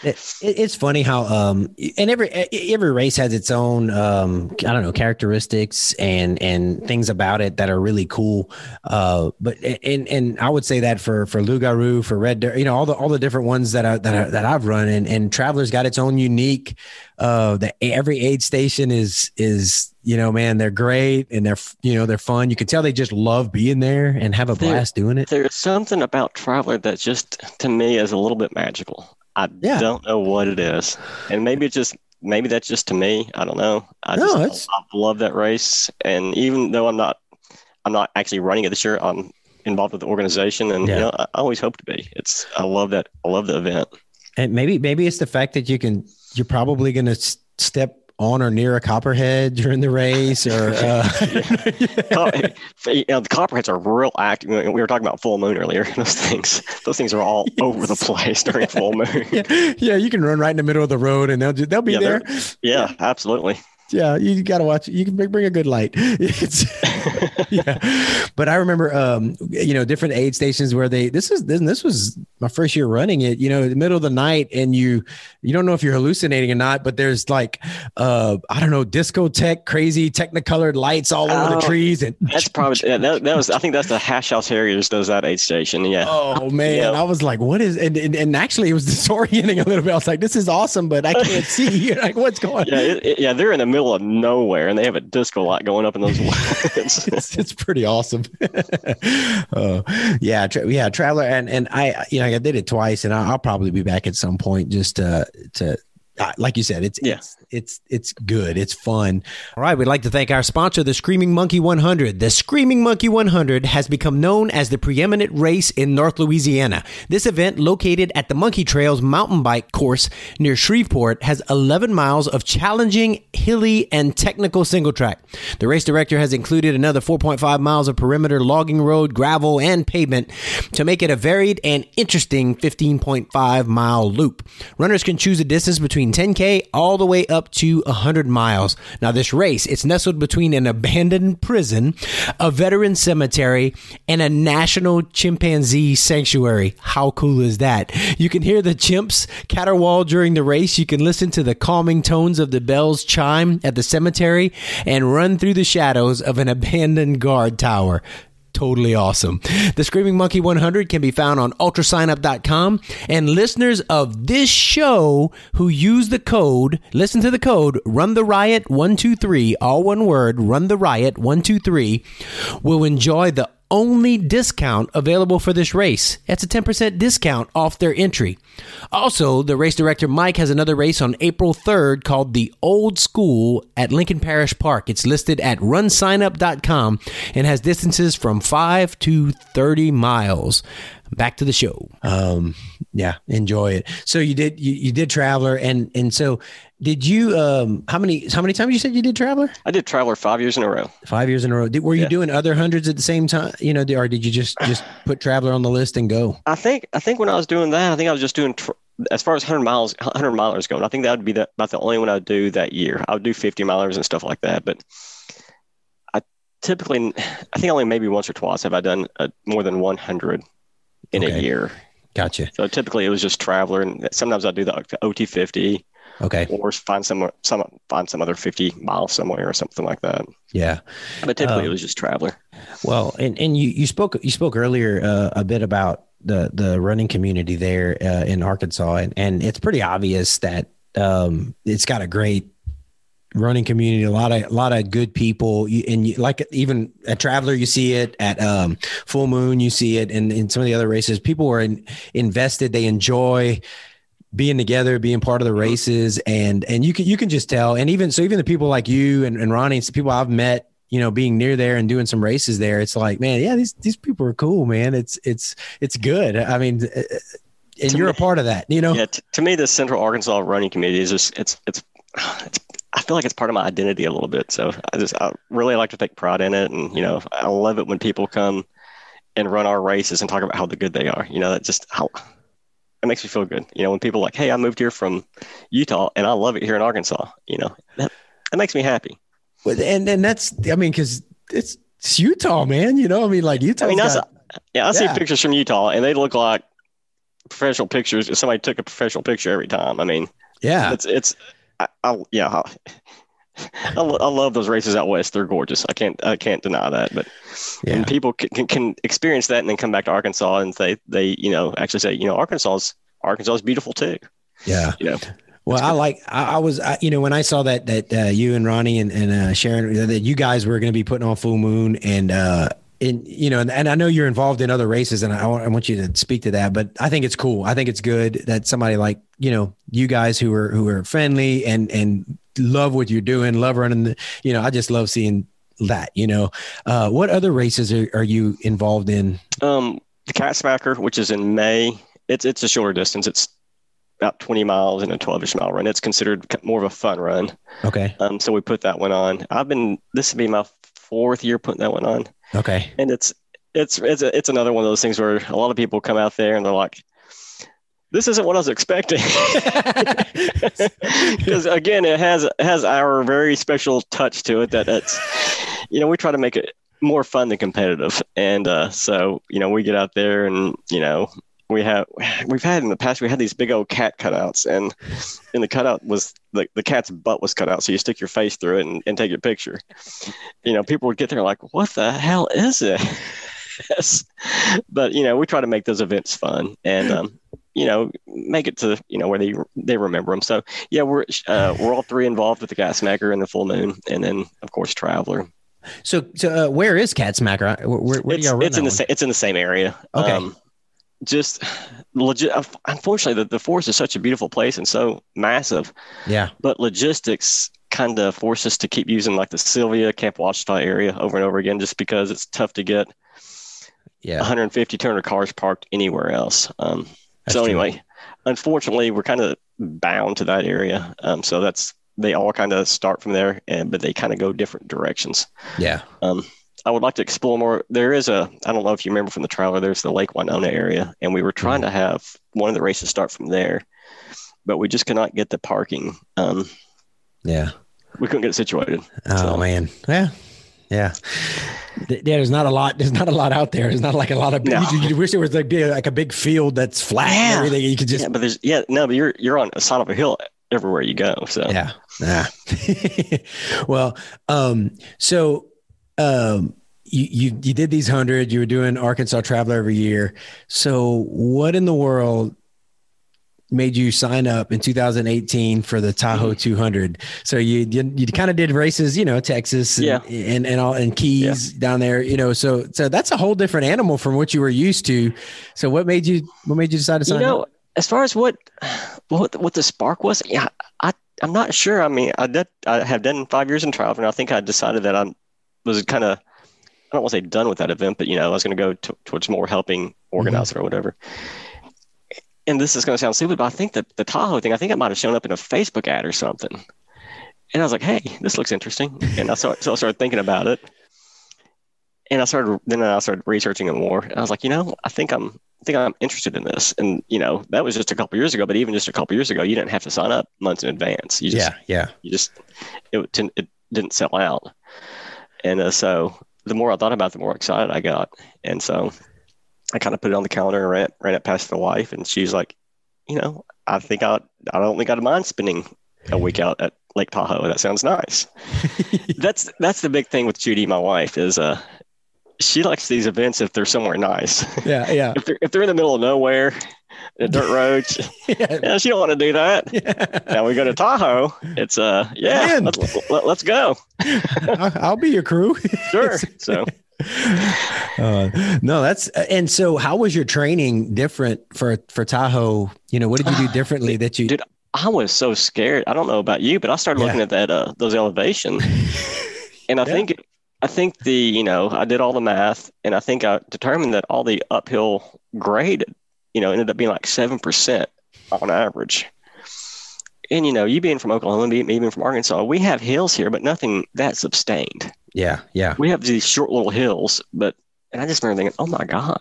It's funny how and every race has its own characteristics and things about it that are really cool. But I would say that for Lugaru, for Red Dirt, all the different ones that I've run, and Traveler's got its own unique. Every aid station is they're great, and they're fun. You can tell they just love being there and have a blast doing it. There's something about Traveler that just to me is a little bit magical. I don't know what it is, and maybe that's just to me. I don't know. I love that race, and even though I'm not actually running it this year, I'm involved with the organization, and I always hope to be. I love that. I love the event, and maybe it's the fact that you're probably going to step on or near a copperhead during the race, or the copperheads are real active. We were talking about full moon earlier. Those things are all over the place during full moon. Yeah, you can run right in the middle of the road, and they'll be there. Yeah, absolutely. Yeah, you got to watch. You can bring a good light. But I remember, different aid stations where this was my first year running it. In the middle of the night, and you don't know if you're hallucinating or not. But there's discotheque, crazy technicolored lights all over the trees, and that's probably I think that's the Cash House Harriers does that aid station. Yeah. Oh man, I was like, what is? And actually, it was disorienting a little bit. I was like, this is awesome, but I can't see. You're like, what's going on? They're in the middle of nowhere, and they have a disco light going up in those lights. It's pretty awesome. Traveler, and I, I did it twice, and I'll probably be back at some point just to. Like you said, it's good. It's fun. All right. We'd like to thank our sponsor, the Screaming Monkey 100. The Screaming Monkey 100 has become known as the preeminent race in North Louisiana. This event, located at the Monkey Trails mountain bike course near Shreveport, has 11 miles of challenging, hilly, and technical single track. The race director has included another 4.5 miles of perimeter logging road, gravel, and pavement to make it a varied and interesting 15.5 mile loop. Runners can choose a distance between 10K all the way up to 100 miles. Now, this race, it's nestled between an abandoned prison, a veteran cemetery, and a national chimpanzee sanctuary. How cool is that? You can hear the chimps caterwaul during the race. You can listen to the calming tones of the bell's chime at the cemetery and run through the shadows of an abandoned guard tower. Totally awesome. The Screaming Monkey 100 can be found on ultrasignup.com, and listeners of this show who use the code, listen to the code, RunTheRiot123, all one word, RunTheRiot123, will enjoy the only discount available for this race. That's a 10% discount off their entry. Also, the race director, Mike, has another race on April 3rd called The Old School at Lincoln Parish Park. It's listed at runsignup.com and has distances from 5 to 30 miles. Back to the show. Enjoy it. So you did Traveler, and so did you? How many times you said you did Traveler? I did Traveler 5 years in a row. 5 years in a row. Were you doing other hundreds at the same time? Or did you just put Traveler on the list and go? I think when I was doing that, I was just doing. As far as 100 milers going, I think that would be about the only one I'd do that year. I would do 50 milers and stuff like that, but. I think only maybe once or twice have I done more than 100 in a year. Gotcha. So typically it was just Traveler, and sometimes I do the OT 50. Okay. Or find some other 50 miles somewhere or something like that. Yeah. But typically it was just Traveler. Well, and you spoke earlier a bit about the running community there in Arkansas, and it's pretty obvious that it's got a great running community, a lot of good people, and even at Traveler you see it, at Full Moon you see it, and in some of the other races people are invested. They enjoy being together, being part of the races, and you can just tell. And even the people like you and Ronnie, it's the people I've met, being near there and doing some races there, it's like, man, yeah, these people are cool, man. It's good. I mean, and you're a part of that, Yeah, to me, the Central Arkansas running community is just it's I feel like it's part of my identity a little bit. So I really like to take pride in it. And, I love it when people come and run our races and talk about how good they are. It makes me feel good. When people are like, hey, I moved here from Utah and I love it here in Arkansas, that makes me happy. And that's, cause it's Utah, man. Utah. I see pictures from Utah and they look like professional pictures. If somebody took a professional picture every time, I mean, yeah, I love those races out west. They're gorgeous. I can't deny that. But yeah, and people can experience that and then come back to Arkansas and say Arkansas is beautiful too. Yeah. Well, when I saw that you and Ronnie and Sharon, that you guys were going to be putting on Full Moon and I know you're involved in other races, and I want you to speak to that, but I think it's cool. I think it's good that somebody like, you guys who are friendly and love what you're doing, love running, I just love seeing that, what other races are you involved in? The Cat Smacker, which is in May. It's a shorter distance. It's about 20 miles in a 12-ish mile run. It's considered more of a fun run. Okay. So we put that one on. This would be my fourth year putting that one on. Okay. And it's another one of those things where a lot of people come out there and they're like, this isn't what I was expecting. Because again, it has our very special touch to it that it's, we try to make it more fun than competitive. And so we get out there and, we've had in the past, we had these big old cat cutouts, and the cutout was the cat's butt was cut out. So you stick your face through it and take your picture. People would get there like, what the hell is it? But, we try to make those events fun and, make it to, where they remember them. So yeah, we're all three involved with the Cat Smacker and the Full Moon. And then of course, Traveler. So where is Cat Smacker? Where do y'all run it's in the same area. Okay. Just legit. Unfortunately, the forest is such a beautiful place and so massive. Yeah. But logistics kind of force us to keep using like the Sylvia Camp Washita area over and over again, just because it's tough to get 150, 200 cars parked anywhere else. Anyway, unfortunately, we're kind of bound to that area. So they all kind of start from there, but they kind of go different directions. Yeah. I would like to explore more. There is I don't know if you remember from the Traveler, there's the Lake Winona area, and we were trying to have one of the races start from there, but we just could not get the parking. We couldn't get it situated. Oh, so. Man. Yeah. Yeah. There's not a lot out there. There's not like a lot of, you wish there was like a big field that's flat and everything. You could just, but you're on a side of a hill everywhere you go. So yeah. Well, you did these 100, you were doing Arkansas Traveler every year. So what in the world made you sign up in 2018 for the Tahoe 200? So you kind of did races, Texas and Keys down there, so that's a whole different animal from what you were used to. So what made you decide to sign up? As far as what the spark was, I'm not sure. I mean, I have done 5 years in Traveler, and I think I decided that was kind of, I don't want to say done with that event, but I was going to go towards more helping organizer or whatever. And this is going to sound stupid, but I think that the Tahoe thing, I think it might've shown up in a Facebook ad or something. And I was like, hey, this looks interesting. And so I started thinking about it, and I started researching it more. And I was like, I think I'm interested in this. And that was just a couple years ago, but even just a couple years ago, you didn't have to sign up months in advance. You just, it didn't sell out. And so the more I thought about it, the more excited I got. And so I kind of put it on the calendar and ran it past the wife. And she's like, I don't think I'd mind spending a week out at Lake Tahoe. That sounds nice. That's the big thing with Judy, my wife, is she likes these events if they're somewhere nice. Yeah, yeah. If they're in the middle of nowhere, a dirt road, she don't want to do that. Yeah. Now we go to Tahoe. It's let's go. I'll be your crew. Sure. So. So how was your training different for Tahoe? What did you do differently that you? Dude, I was so scared. I don't know about you, but I started looking at that those elevation, and I think I did all the math, and I think I determined that all the uphill grade, ended up being like 7% on average. And, you being from Oklahoma, me being from Arkansas, we have hills here, but nothing that sustained. Yeah, yeah. We have these short little hills, and I just remember thinking, oh my God.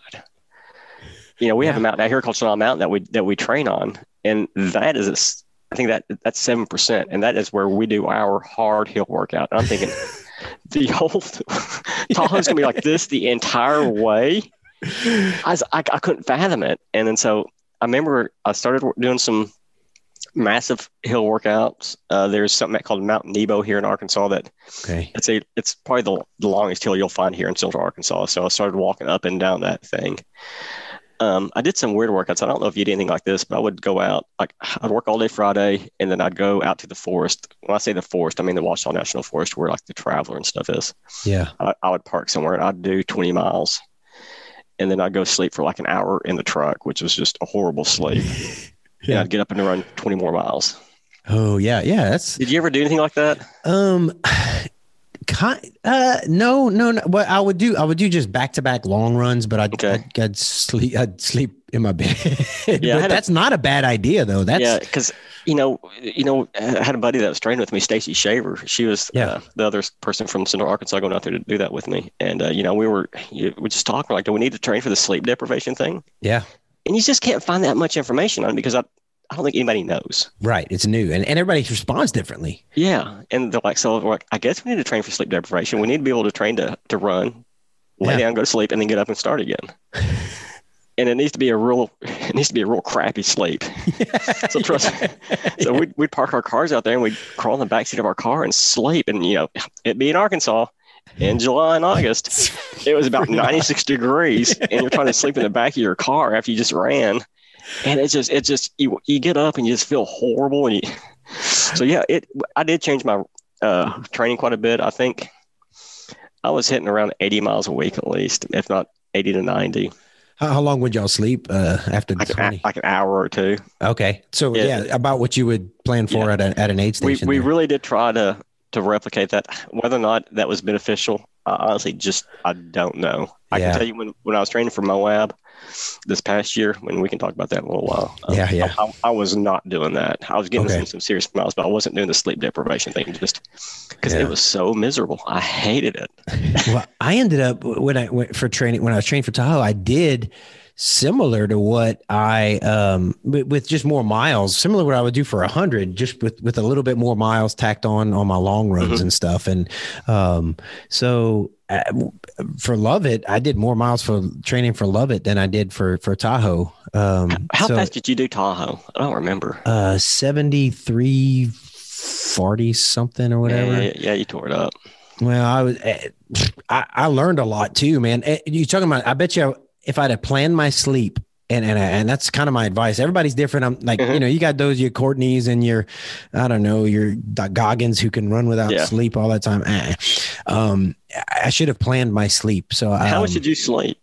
We have a mountain out here called Chenal Mountain that we train on. And that is, I think that's 7%. And that is where we do our hard hill workout. And I'm thinking, the whole Tahoe's going to be like this the entire way. I couldn't fathom it. And then so I remember I started doing some massive hill workouts. There's something called Mount Nebo here in Arkansas that it's probably the longest hill you'll find here in Central Arkansas. So I started walking up and down that thing. I did some weird workouts. I don't know if you did anything like this, but I would go out. I'd work all day Friday, and then I'd go out to the forest. When I say the forest, I mean the Washita National Forest, where like the Traveler and stuff is. Yeah. I would park somewhere, and I'd do 20 miles. And then I'd go sleep for like an hour in the truck, which was just a horrible sleep. Yeah. And I'd get up and run 20 more miles. Oh, yeah. Yeah. Did you ever do anything like that? No. What I would do just back-to-back long runs, but I'd sleep in my bed. Yeah, but that's not a bad idea though. Because you know, I had a buddy that was training with me, Stacy Shaver. She was the other person from Central Arkansas going out there to do that with me, and we were just talking like, do we need to train for the sleep deprivation thing? Yeah, and you just can't find that much information on it because I don't think anybody knows. Right. It's new. And everybody responds differently. Yeah. And they're like, so we're like, I guess we need to train for sleep deprivation. We need to be able to train to run, lay down, go to sleep, and then get up and start again. And it needs to be a real crappy sleep. So trust me. So we'd park our cars out there and we'd crawl in the backseat of our car and sleep. And, it'd be in Arkansas in July and August. It was about 96 degrees. And you're trying to sleep in the back of your car after you just ran. And it's just you get up and you just feel horrible. And I did change my training quite a bit. I think I was hitting around 80 miles a week at least, if not 80 to 90. How long would y'all sleep after the 20? Like an hour or two. Okay. So about what you would plan for at an aid station. We really did try to replicate that. Whether or not that was beneficial, I honestly don't know. I can tell you when I was training for Moab this past year, when we can talk about that in a little while. I was not doing that. I was getting some serious miles, but I wasn't doing the sleep deprivation thing just because it was so miserable. I hated it. Well, I ended up when I was training for Tahoe, I did similar to what I with just more miles, similar to what I would do for 100, just with a little bit more miles tacked on my long runs and stuff. And for Lovit, I did more miles for training for Lovit than I did for Tahoe. How fast did you do Tahoe? I don't remember. 73:40 something or whatever. Yeah, you tore it up. Well, I learned a lot too, man. You're talking about, I bet you if I'd have planned my sleep, and that's kind of my advice. Everybody's different. I'm like, you got your Courtneys and your Goggins who can run without sleep all that time. I should have planned my sleep. So how much did you sleep?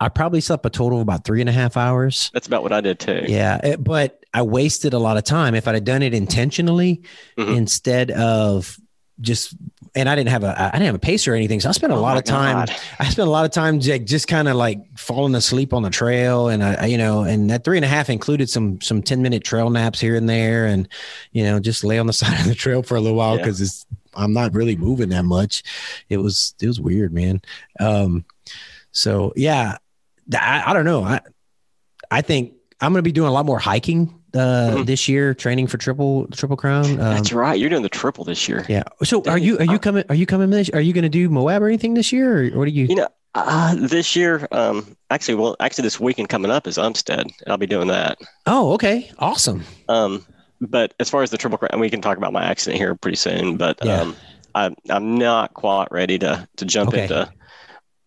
I probably slept a total of about 3.5 hours. That's about what I did too. Yeah. But I wasted a lot of time. If I'd have done it intentionally instead of just, and I didn't have a pace or anything. So I spent a lot of time just kind of like falling asleep on the trail. And and that 3.5 included some 10-minute trail naps here and there. And, just lay on the side of the trail for a little while because I'm not really moving that much. It was weird, man. I don't know. I think I'm going to be doing a lot more hiking this year, training for triple crown. That's right. You're doing the triple this year. Yeah. So are you going to do Moab or anything this year? Or what do you, this year? Actually this weekend coming up is Umstead. I'll be doing that. Oh, okay. Awesome. But as far as the triple crown, we can talk about my accident here pretty soon, but, I'm not quite ready to jump into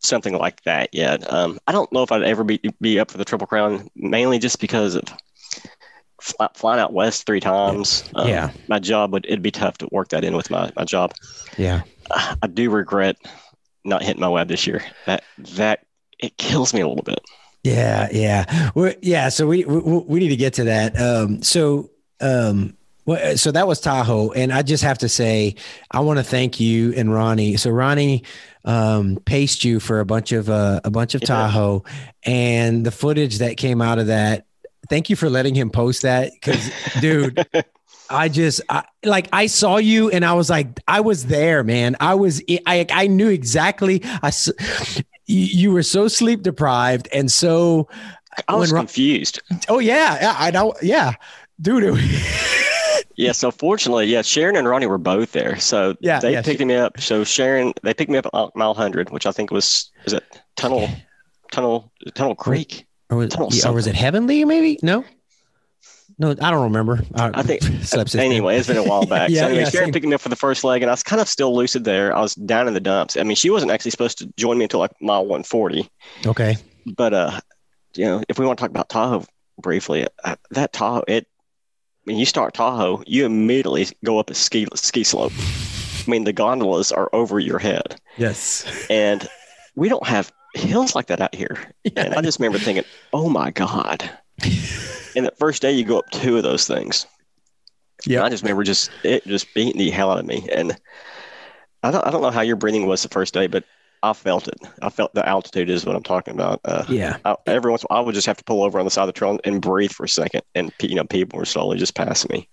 something like that yet. I don't know if I'd ever be up for the triple crown, mainly just because of flying out west 3 times. My job it'd be tough to work that in with my job. Yeah. I do regret not hitting my web this year. That it kills me a little bit. Yeah. Yeah. So we need to get to that. So that was Tahoe. And I just have to say, I want to thank you and Ronnie. So Ronnie, paced you for a bunch of Tahoe, and the footage that came out of that, thank you for letting him post that. Cause dude, I saw you and I was like, I was there, man. I knew exactly. You were so sleep deprived. And so I was confused. Oh yeah. I know. Yeah. Dude. Yeah. So fortunately, Sharon and Ronnie were both there. So they picked me up. So Sharon, they picked me up at mile 100, which I think was it Tunnel Creek? Or was it Heavenly maybe? No, I don't remember. Anyway, it's been a while back. Sharon picked me up for the first leg, and I was kind of still lucid there. I was down in the dumps. I mean, she wasn't actually supposed to join me until like mile 140. Okay. But, if we want to talk about Tahoe briefly, when you start Tahoe, you immediately go up a ski slope. I mean, the gondolas are over your head. Yes. And we don't have hills like that out here. Yeah. And I just remember thinking, oh, my God. And the first day you go up two of those things. Yeah. I just remember it just beating the hell out of me. And I don't know how your breathing was the first day, but I felt it. I felt the altitude is what I'm talking about. Every once in a while, I would just have to pull over on the side of the trail and breathe for a second. And, people were slowly just passing me.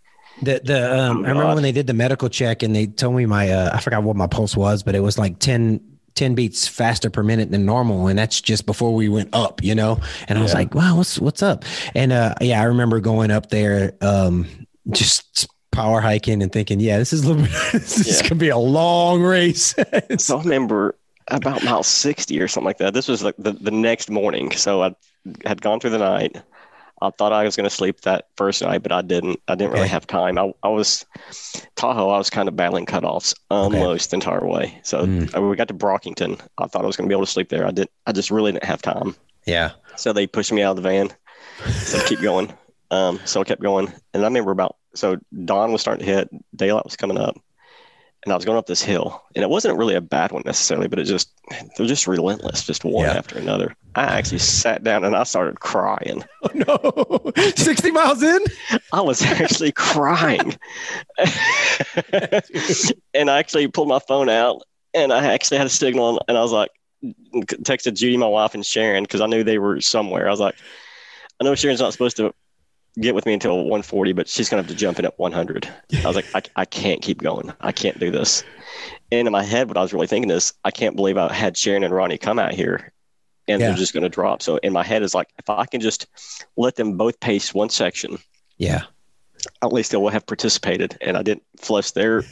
I remember when they did the medical check and they told me I forgot what my pulse was, but it was like 10 beats faster per minute than normal. And that's just before we went up, and I was like, wow, what's up? And, I remember going up there, just power hiking and thinking, this is going to be a long race. So I remember about mile 60 or something like that. This was like the next morning. So I had gone through the night. I thought I was going to sleep that first night, but I didn't. I didn't really have time. I was kind of battling cutoffs almost the entire way. So we got to Brockington. I thought I was going to be able to sleep there. I didn't. I just really didn't have time. Yeah. So they pushed me out of the van. So keep going. So I kept going, and I remember dawn was starting to hit. Daylight was coming up, and I was going up this hill, and it wasn't really a bad one necessarily, but they're just relentless, just one after another. I actually sat down and I started crying. Oh no, 60 miles in? I was actually crying. And I actually pulled my phone out and I actually had a signal and I was like, texted Judy, my wife, and Sharon, because I knew they were somewhere. I was like, I know Sharon's not supposed to get with me until 140, but she's going to have to jump in at 100. I was like, I can't keep going. I can't do this. And in my head, what I was really thinking is, I can't believe I had Sharon and Ronnie come out here and they're just going to drop. So in my head is like, if I can just let them both pace one section, at least they will have participated. And I didn't flush their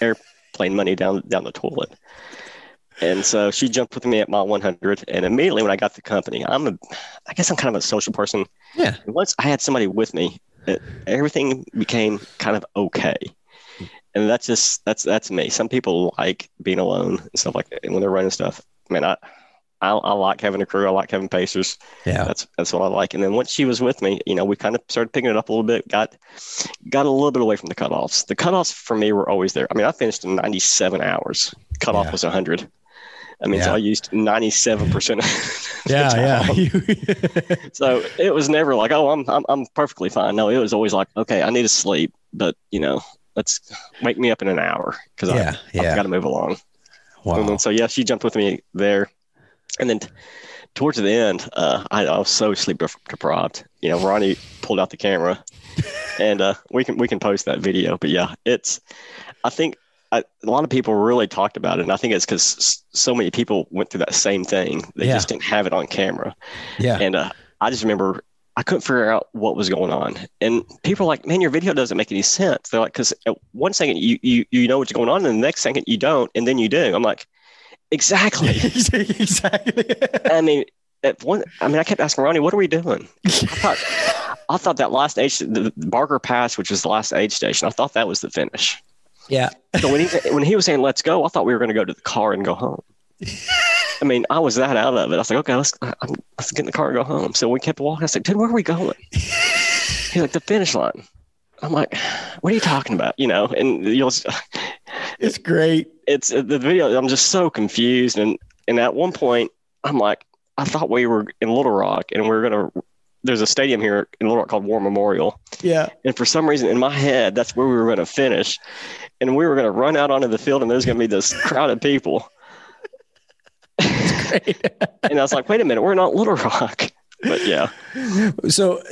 airplane money down the toilet. And so she jumped with me at mile 100. And immediately when I got the company, I guess I'm kind of a social person. Yeah. And once I had somebody with me, everything became kind of okay. And that's me. Some people like being alone and stuff like that. And when they're running stuff, man, I like having a crew. I like having pacers. Yeah. That's what I like. And then once she was with me, we kind of started picking it up a little bit, got a little bit away from the cutoffs. The cutoffs for me were always there. I mean, I finished in 97 hours. Cutoff was 100. I mean, so I used 97%. So it was never like, oh, I'm perfectly fine. No, it was always like, okay, I need to sleep, but let's wake me up in an hour because I've got to move along. Wow. And then, she jumped with me there, and then towards the end, I was so sleep deprived. Ronnie pulled out the camera, and we can post that video. But a lot of people really talked about it, and I think it's because so many people went through that same thing. They just didn't have it on camera. Yeah. And I just remember I couldn't figure out what was going on. And people are like, man, your video doesn't make any sense. They're like, because at one second you know what's going on, and the next second you don't, and then you do. I'm like, exactly. Exactly. I kept asking Ronnie, what are we doing? I thought that last aid, the Barker Pass, which was the last aid station, I thought that was the finish. Yeah. So when he was saying let's go, I thought we were going to go to the car and go home. I mean, I was that out of it. I was like, okay, let's get in the car and go home. So we kept walking. I was like, dude, where are we going? He's like, the finish line. I'm like, what are you talking about? And it's great. It's the video. I'm just so confused. And at one point, I'm like, I thought we were in Little Rock and there's a stadium here in Little Rock called War Memorial. Yeah. And for some reason in my head, that's where we were going to finish. And we were going to run out onto the field and there's going to be this crowd of people. That's great. And I was like, wait a minute, we're not Little Rock. But yeah. So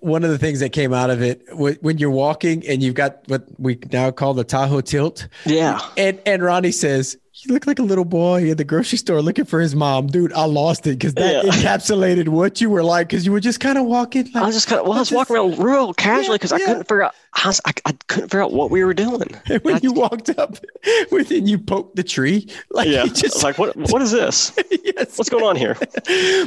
one of the things that came out of it, when you're walking and you've got what we now call the Tahoe tilt. Yeah. And Ronnie says, he looked like a little boy at the grocery store looking for his mom. Dude, I lost it because that encapsulated what you were like, because you were just kind of walking. Like, I was walking around real casually because I couldn't figure out I couldn't figure out what we were doing. And when you walked up with it, you poked the tree. Like, what is this? Yes. What's going on here?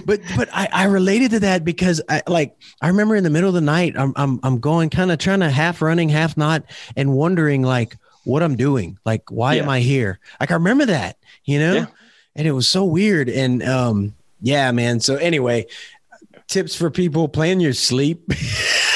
But I related to that because I remember in the middle of the night, I'm going kind of trying to half running, half not, and wondering like what I'm doing. Like, why am I here? Like, I remember that, you know, and it was so weird. And yeah, man. So anyway, tips for people, plan your sleep.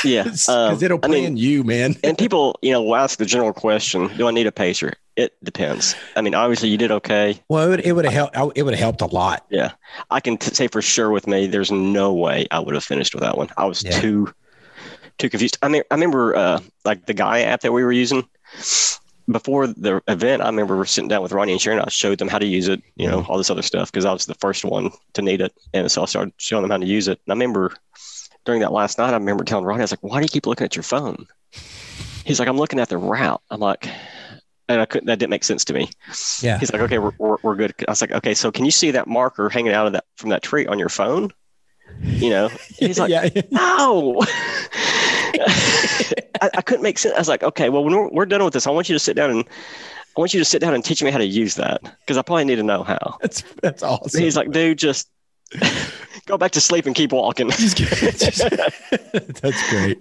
Yeah. Because it'll plan you, man. And people, you know, will ask the general question, do I need a pacer? It depends. I mean, obviously you did okay. Well, it would have helped. It would have helped a lot. Yeah. I can say for sure with me, there's no way I would have finished with that one. I was too confused. I mean, I remember like the Gaia app that we were using before the event. I remember we're sitting down with Ronnie and Sharon. I showed them how to use it, you know, all this other stuff, because I was the first one to need it. And so I started showing them how to use it. And I remember during that last night, I remember telling Ronnie, I was like, why do you keep looking at your phone? He's like, I'm looking at the route. I'm like, and I couldn't, that didn't make sense to me. Yeah. He's like, okay, we're good. I was like, okay, so can you see that marker hanging out of that from that tree on your phone? You know, he's like, no. I couldn't make sense. I was like, okay, well, when we're done with this, I want you to sit down and teach me how to use that, because I probably need to know how. That's awesome. And he's like, dude, just go back to sleep and keep walking. That's great.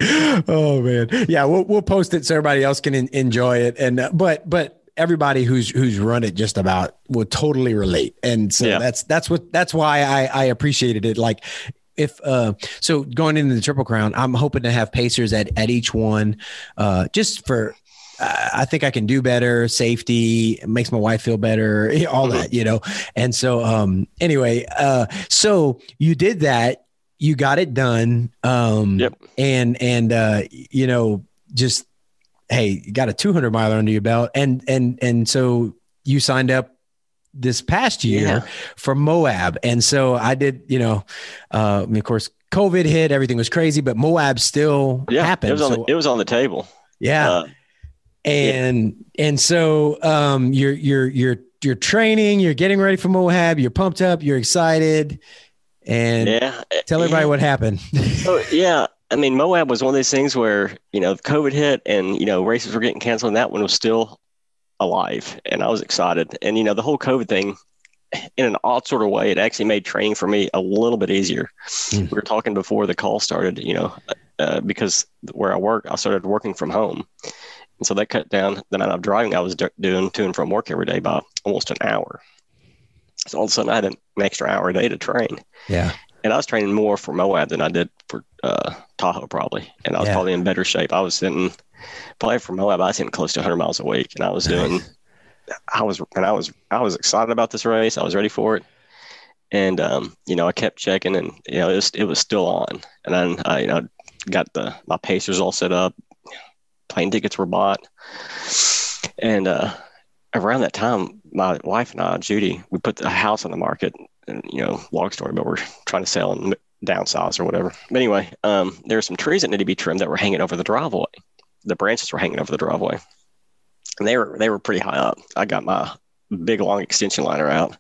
Oh man, yeah, we'll post it so everybody else can enjoy it, and but. Everybody who's run it just about will totally relate. And so that's why I appreciated it. Like if, so going into the Triple Crown, I'm hoping to have pacers at each one, just for, I think I can do better. Safety, it makes my wife feel better, all that, you know? And so, anyway, so you did that, you got it done. And you know, just, hey, you got a 200 miler under your belt. And so you signed up this past year for Moab. And so I did, you know, of course, COVID hit, everything was crazy, but Moab still happened. It was on the table. Yeah. And so you're training, you're getting ready for Moab, you're pumped up, you're excited, and tell everybody what happened. Oh, yeah. I mean, Moab was one of those things where, you know, COVID hit and, you know, races were getting canceled, and that one was still alive. And I was excited. And, you know, the whole COVID thing, in an odd sort of way, it actually made training for me a little bit easier. We were talking before the call started, you know, because where I work, I started working from home. And so that cut down the amount of driving I was doing to and from work every day by almost an hour. So all of a sudden I had an extra hour a day to train. Yeah. And I was training more for Moab than I did for Tahoe, probably. And I was probably in better shape. I was sitting probably for Moab, I was hitting close to 100 miles a week, and I was doing, I was excited about this race. I was ready for it. And, you know, I kept checking, and, you know, it was still on. And then I, you know, got my pacers all set up, plane tickets were bought. And around that time, my wife and I, Judy, we put the house on the market. And, you know, long story, but we're trying to sell and downsize or whatever. But anyway, there were some trees that needed to be trimmed that were hanging over the driveway. The branches were hanging over the driveway, and they were pretty high up. I got my big long extension liner out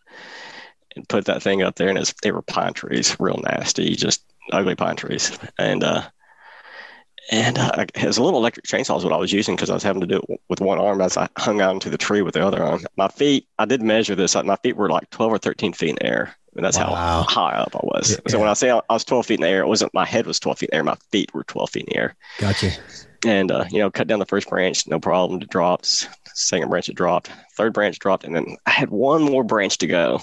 and put that thing up there, and they were pine trees, real nasty, just ugly pine trees. And it was a little electric chainsaw is what I was using, because I was having to do it with one arm as I hung on to the tree with the other arm. My feet, I did measure this. My feet were like 12 or 13 feet in the air. And that's how high up I was. Yeah. So when I say I was 12 feet in the air, it wasn't my head was 12 feet in the air. My feet were 12 feet in the air. Gotcha. And, you know, cut down the first branch, no problem. It dropped. Second branch, it dropped. Third branch dropped. And then I had one more branch to go.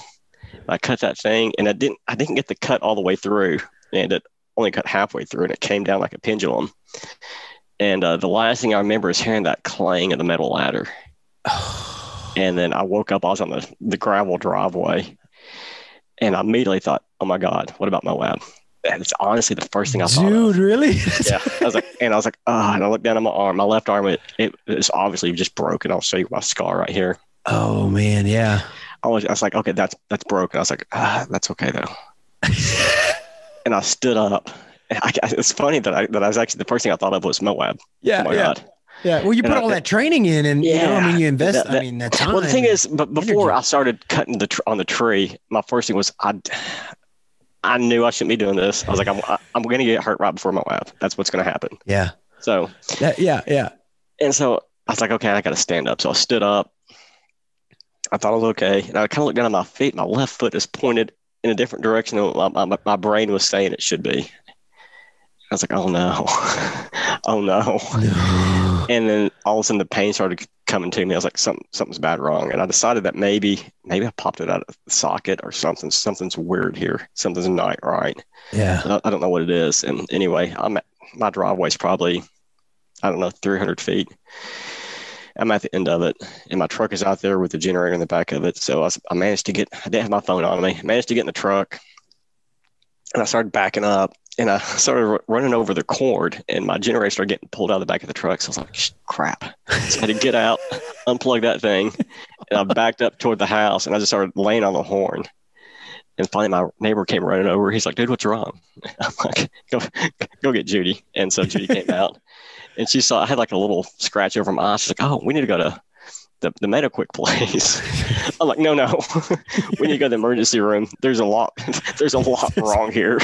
I cut that thing, and I didn't get the cut all the way through. And it only cut halfway through, and it came down like a pendulum. And the last thing I remember is hearing that clang of the metal ladder. And then I woke up, I was on the gravel driveway, and I immediately thought, oh my God, what about Moab? And it's honestly the first thing I thought. Dude, really? Yeah. I was like, oh, and I looked down at my arm, my left arm, it's obviously just broken. I'll show you my scar right here. Oh man. Yeah. I was like, okay, that's broken. I was like, that's okay though. And I stood up. It's funny that I was actually the first thing I thought of was Moab. Yeah, oh my God. Yeah. Well, you put all that training in and, yeah, you know, I mean, you invest, I mean, that time. Well, the thing is, but before energy. I started cutting on the tree, my first thing was I knew I shouldn't be doing this. I was like, I'm going to get hurt right before my lap. That's what's going to happen. Yeah. So, yeah. And so I was like, okay, I got to stand up. So I stood up. I thought I was okay. And I kind of looked down at my feet. My left foot is pointed in a different direction than what my brain was saying it should be. I was like, oh no, oh no. And then all of a sudden the pain started coming to me. I was like, something's bad wrong. And I decided that maybe I popped it out of the socket or something. Something's weird here. Something's not right. Yeah. I don't know what it is. And anyway, my driveway's probably, I don't know, 300 feet. I'm at the end of it, and my truck is out there with the generator in the back of it. So I managed to get, I didn't have my phone on me, I managed to get in the truck, and I started backing up, and I started running over the cord, and my generator started getting pulled out of the back of the truck. So I was like, crap. So I had to get out, unplug that thing, and I backed up toward the house, and I just started laying on the horn. And finally, my neighbor came running over. He's like, dude, what's wrong? I'm like, go get Judy. And so Judy came out. And she saw I had like a little scratch over my eye. She's like, oh, we need to go to the MediQuick place. I'm like, no. We need to go to the emergency room. There's a lot wrong here.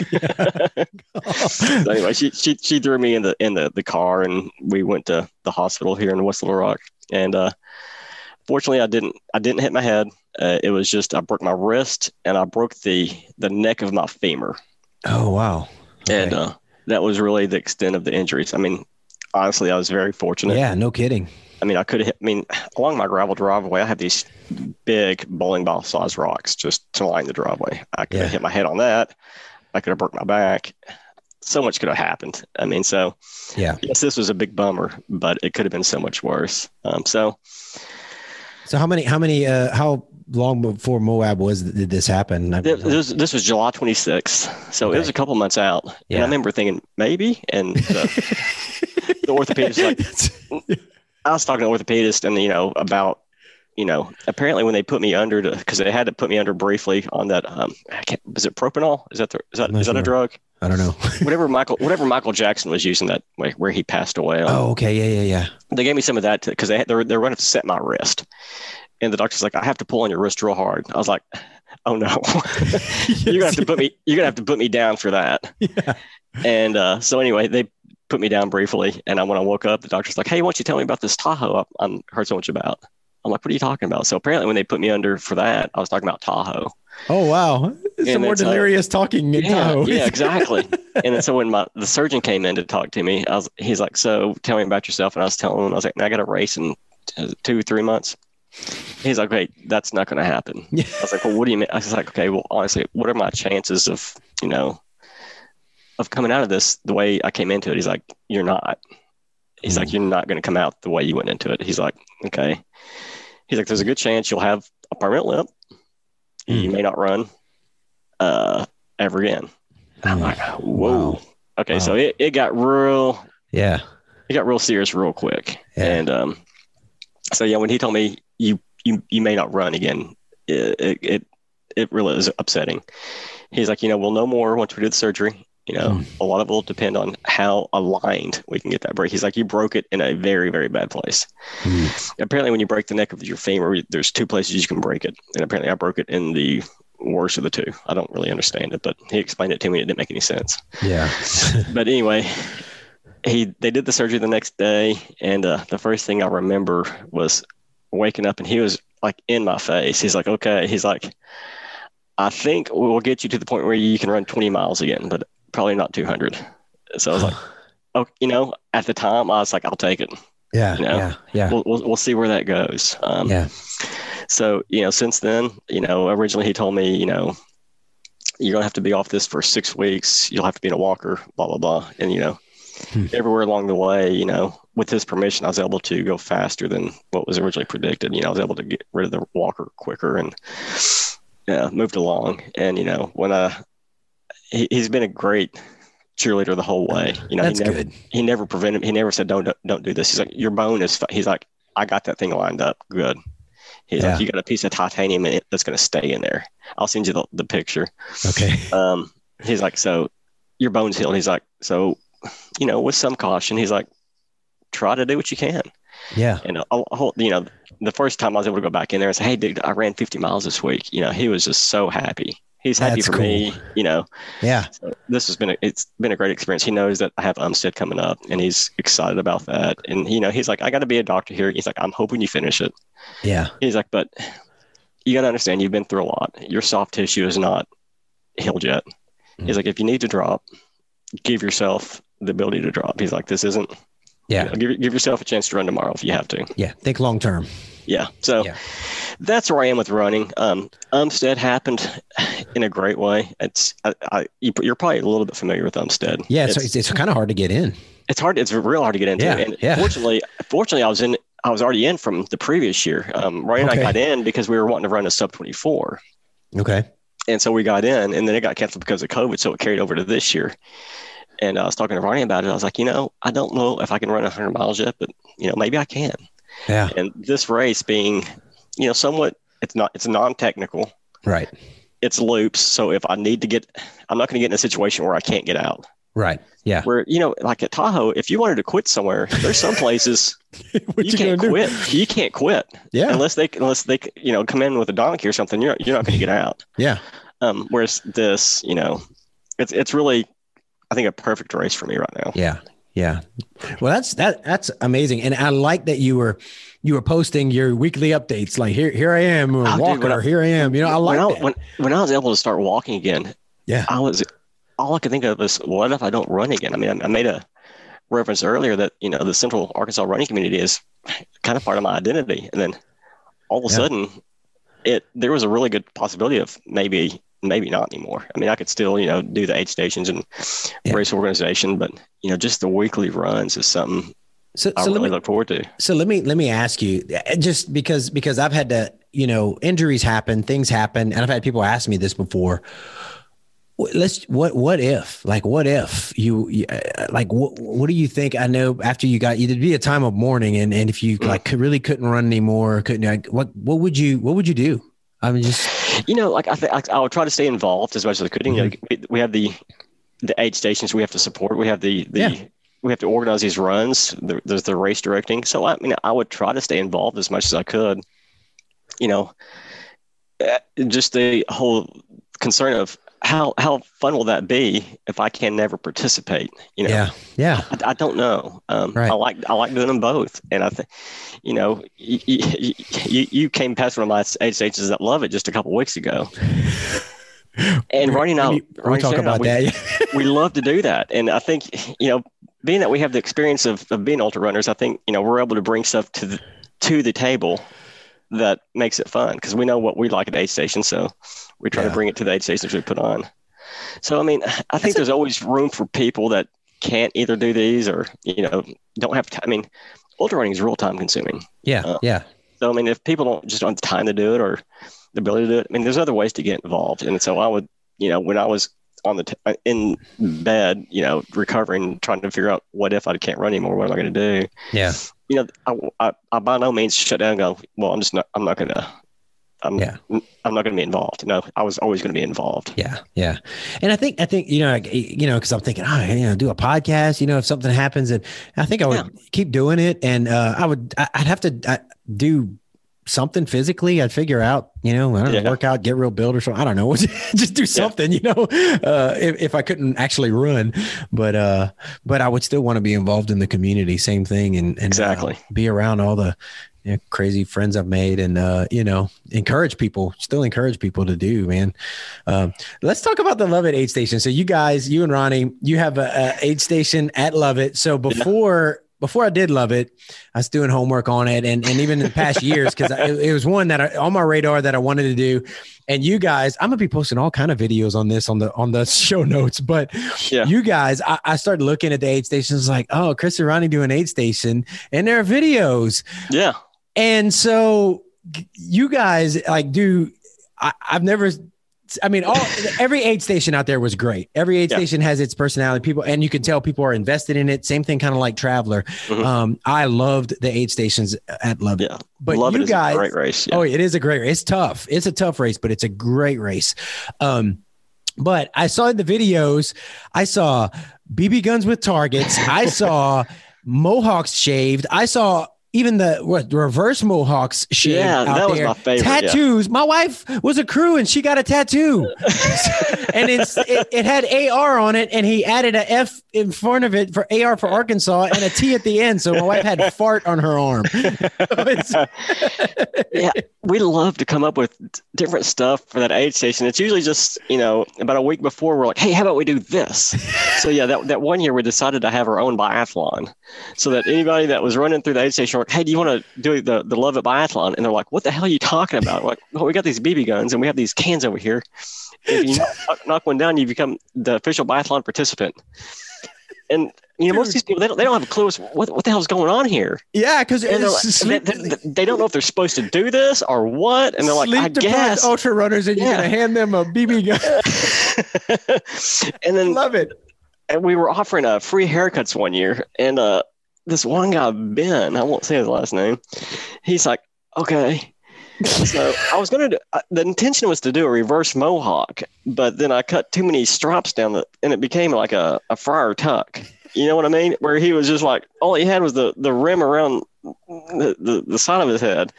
So anyway, she threw me in the car, and we went to the hospital here in West Little Rock. And fortunately, I didn't hit my head. It was just I broke my wrist, and I broke the neck of my femur. Oh wow! Okay. And that was really the extent of the injuries. I mean, honestly, I was very fortunate. Yeah, no kidding. I mean, along my gravel driveway, I have these big bowling ball size rocks just to line the driveway. I could have hit my head on that. I could have broke my back. So much could have happened. I mean, so yeah, yes, this was a big bummer, but it could have been so much worse. So how long before Moab did this happen? This was July 26th. So it was a couple months out. Yeah. And I remember thinking maybe, and the orthopedist, like, I was talking to the orthopedist, and, you know, about, you know, apparently when they put me under, because they had to put me under briefly on that, was it propanol? Is that a drug? I don't know. whatever Michael Jackson was using, that where he passed away. Oh, okay. Yeah. They gave me some of that because they're going to set my wrist. And the doctor's like, I have to pull on your wrist real hard. I was like, oh no, you're going to have to put me down for that. Yeah. And so anyway, they put me down briefly. And when I woke up, the doctor's like, hey, why don't you tell me about this Tahoe I heard so much about? I'm like, what are you talking about? So apparently when they put me under for that, I was talking about Tahoe. Oh, wow. Some more delirious talking in Tahoe. Yeah, exactly. And then so when the surgeon came in to talk to me, he's like, so tell me about yourself. And I was telling him, I was like, I got a race in 2-3 months. He's like, wait, that's not going to happen. Yeah. I was like, well, what do you mean? I was like, okay, well, honestly, what are my chances of, you know, of coming out of this the way I came into it? He's like, you're not. He's like, you're not going to come out the way you went into it. He's like, okay. He's like, there's a good chance you'll have a permanent limp. You may not run ever again. And I'm like, whoa. Wow. Okay, wow. So it got real. Yeah. It got real serious real quick. Yeah. And so, yeah, when he told me you may not run again, it really is upsetting. He's like, you know, we'll know more once we do the surgery. You know, a lot of it will depend on how aligned we can get that break. He's like, you broke it in a very, very bad place. Apparently, when you break the neck of your femur, there's two places you can break it. And apparently, I broke it in the worst of the two. I don't really understand it, but he explained it to me. It didn't make any sense. Yeah. But anyway, they did the surgery the next day. And the first thing I remember was waking up, and he was like in my face. He's like, okay. He's like, I think we'll get you to the point where you can run 20 miles again, but probably not 200. So I was like, oh, you know, at the time I was like, I'll take it. Yeah. You know? Yeah. We'll see where that goes. Yeah. So, you know, since then, you know, originally he told me, you know, you're going to have to be off this for 6 weeks. You'll have to be in a walker, blah, blah, blah. And, you know, everywhere along the way, you know, with his permission, I was able to go faster than what was originally predicted. You know, I was able to get rid of the walker quicker and moved along. And, you know, when he's been a great cheerleader the whole way. You know, he never prevented. He never said, don't do this. He's like, your bone is, he's like, I got that thing lined up. Good. He's like, you got a piece of titanium in it that's going to stay in there. I'll send you the picture. Okay. He's like, so your bone's healed. He's like, so, you know, with some caution, he's like, try to do what you can. Yeah. And, you know, the first time I was able to go back in there and say, hey, dude, I ran 50 miles this week. You know, he was just so happy. He's happy That's for cool. me, you know. Yeah. So this has been it's been a great experience. He knows that I have Umstead coming up, and he's excited about that. And, you know, he's like, I got to be a doctor here. He's like, I'm hoping you finish it. Yeah. He's like, but you got to understand, you've been through a lot. Your soft tissue is not healed yet. Mm-hmm. He's like, if you need to drop, give yourself the ability to drop. He's like, this isn't. Yeah. You know, give yourself a chance to run tomorrow if you have to. Yeah. Think long term. Yeah. So that's where I am with running. Umstead happened in a great way. It's you're probably a little bit familiar with Umstead. Yeah. It's kind of hard to get in. It's hard. It's real hard to get into. Yeah, and fortunately, I was already in from the previous year. Ryan and I got in because we were wanting to run a sub 24. Okay. And so we got in, and then it got canceled because of COVID. So it carried over to this year. And I was talking to Ronnie about it. I was like, you know, I don't know if I can run 100 miles yet, but, you know, maybe I can. Yeah. And this race being, you know, somewhat, it's non-technical. Right. It's loops. So if I need to get, I'm not going to get in a situation where I can't get out. Right. Yeah. Where, you know, like at Tahoe, if you wanted to quit somewhere, there's some places you can't quit. You can't quit. Yeah. Unless they, you know, come in with a donkey or something, you're not going to get out. Yeah. Whereas this, you know, it's really, I think, a perfect race for me right now. Yeah. Yeah. Well, that's amazing. And I like that you were posting your weekly updates. Like here I am, or walking, or here I am. You know, I like that. When I was able to start walking again, yeah, all I could think of was, what if I don't run again? I mean, I made a reference earlier that, you know, the Central Arkansas running community is kind of part of my identity. And then all of a sudden there was a really good possibility of maybe not anymore. I mean, I could still, you know, do the aid stations and race organization, but, you know, just the weekly runs is something I really look forward to. So let me ask you, just because I've had to, you know, injuries happen, things happen. And I've had people ask me this before. What do you think? I know after you there'd be a time of mourning, and if you like really couldn't run anymore, what would you do? I mean, just, you know, like I would try to stay involved as much as I could. You know, we have the aid stations we have to support. We have we have to organize these runs. There's the race directing. So I mean, I would try to stay involved as much as I could. You know, just the whole concern of how fun will that be if I can never participate? You know, I don't know. Right. I like doing them both, and I think, you know, you came past one of my aid stations at Lovit just a couple of weeks ago, and Ronnie and I we talk about that. We love to do that, and I think, you know, being that we have the experience of being ultra runners, I think, you know, we're able to bring stuff to the table that makes it fun, because we know what we like at aid stations, so we try to bring it to the aid stations we put on. So I mean, I think there's always room for people that can't either do these or, you know, don't have time. I mean, ultra running is real time consuming. So I mean, if people don't have the time to do it or the ability to do it, I mean, there's other ways to get involved. And so I would, you know, when I was on the in bed, you know, recovering, trying to figure out, what if I can't run anymore? What am I going to do? Yeah. You know, I by no means shut down and go, well, I'm not going to be involved. No, I was always going to be involved. Yeah. Yeah. And I think, you know, cause I'm thinking, do a podcast, you know, if something happens, and I think I would keep doing it. And, I'd have to do something physically. I'd figure out, you know, work out, get real build or something. I don't know. Just do something, you know, if I couldn't actually run, but I would still want to be involved in the community, same thing. And exactly be around all the, you know, crazy friends I've made, and, you know, encourage people to do, man. Let's talk about the Lovit aid station. So you and Ronnie, you have a aid station at Lovit. So before I did Lovit, I was doing homework on it. And even in the past years, because it was one that on my radar that I wanted to do. And you guys, I'm going to be posting all kind of videos on this on the show notes. But you guys, I started looking at the aid stations, like, oh, Chris and Ronnie do an aid station, and there are videos. Yeah. And so you guys like every aid station out there was great. Every aid station has its personality, people, and you can tell people are invested in it. Same thing, kind of like Traveler. Mm-hmm. I loved the aid stations at Lovit. Yeah. But Lovit you guys, is a great race. Yeah. Oh, it is a great race. It's tough. It's a tough race, but it's a great race. But I saw in the videos, I saw BB guns with targets. I saw mohawks shaved. I saw even the reverse mohawks shaved. Yeah, that was my favorite. Tattoos. Yeah. My wife was a crew and she got a tattoo, and it had AR on it, and he added a F in front of it for AR for Arkansas and a T at the end. So my wife had a fart on her arm. Yeah, we love to come up with different stuff for that aid station. It's usually just, about a week before we're like, hey, how about we do this? So yeah, that one year we decided to have our own biathlon, so that anybody that was running through the aid station, we're like, hey, do you want to do the Lovit biathlon? And they're like, what the hell are you talking about? We're like, well, we got these BB guns and we have these cans over here. If you knock one down, you become the official biathlon participant. And most of these people, they don't have a clue what the hell's going on here. Yeah, because they don't know if they're supposed to do this or what. And they're like, I guess ultra runners, and you're gonna hand them a BB gun. And then love it. And we were offering free haircuts one year, and this one guy, Ben, I won't say his last name. He's like, okay. So I was going to the intention was to do a reverse mohawk, but then I cut too many straps down and it became like a friar tuck. You know what I mean? Where he was just like, all he had was the rim around the side of his head.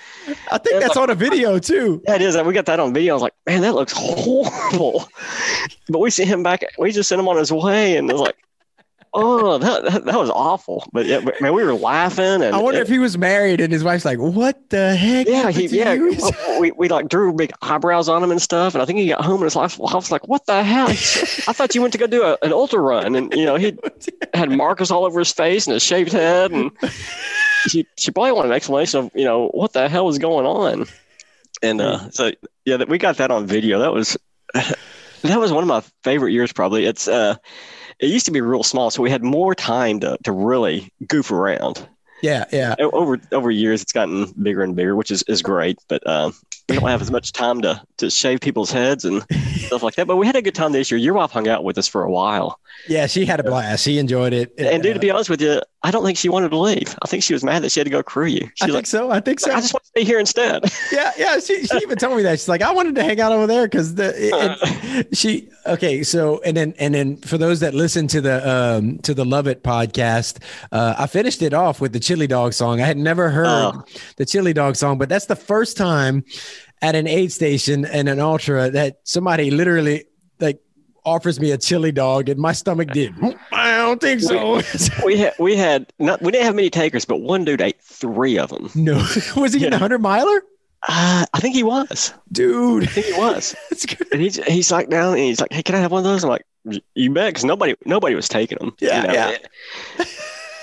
I think that's on a video too. That is. We got that on video. I was like, man, that looks horrible. But we sent him back. We just sent him on his way, and it was like, oh, that was awful. But yeah, man, we were laughing. And I wonder if he was married and his wife's like, what the heck? Yeah, we like drew big eyebrows on him and stuff. And I think he got home and his wife was like, what the hell? I thought you went to go do an ultra run. And, he had markers all over his face and a shaved head. And she probably wanted an explanation of, what the hell was going on. And so, yeah, we got that on video. That was one of my favorite years, probably. It used to be real small, so we had more time to really goof around. Yeah, yeah. Over years, it's gotten bigger and bigger, which is great. But we don't have as much time to shave people's heads and stuff like that. But we had a good time this year. Your wife hung out with us for a while. Yeah, she had a blast. She enjoyed it. And dude, to be honest with you, I don't think she wanted to leave. I think she was mad that she had to go crew you. I think so. I just want to stay here instead. Yeah. She even told me that. She's like, I wanted to hang out over there because So and then for those that listen to the Lovit podcast, I finished it off with the Chili Dog song. I had never heard the Chili Dog song, but that's the first time at an aid station and an ultra that somebody literally like offers me a chili dog, and my stomach did. I don't think so. We didn't have many takers, but one dude ate three of them. No, was he in the 100 miler? I think he was. Dude, I think he was. That's good. And he sat down and he's like, "Hey, can I have one of those?" I'm like, "You bet," because nobody was taking them. Yeah, yeah.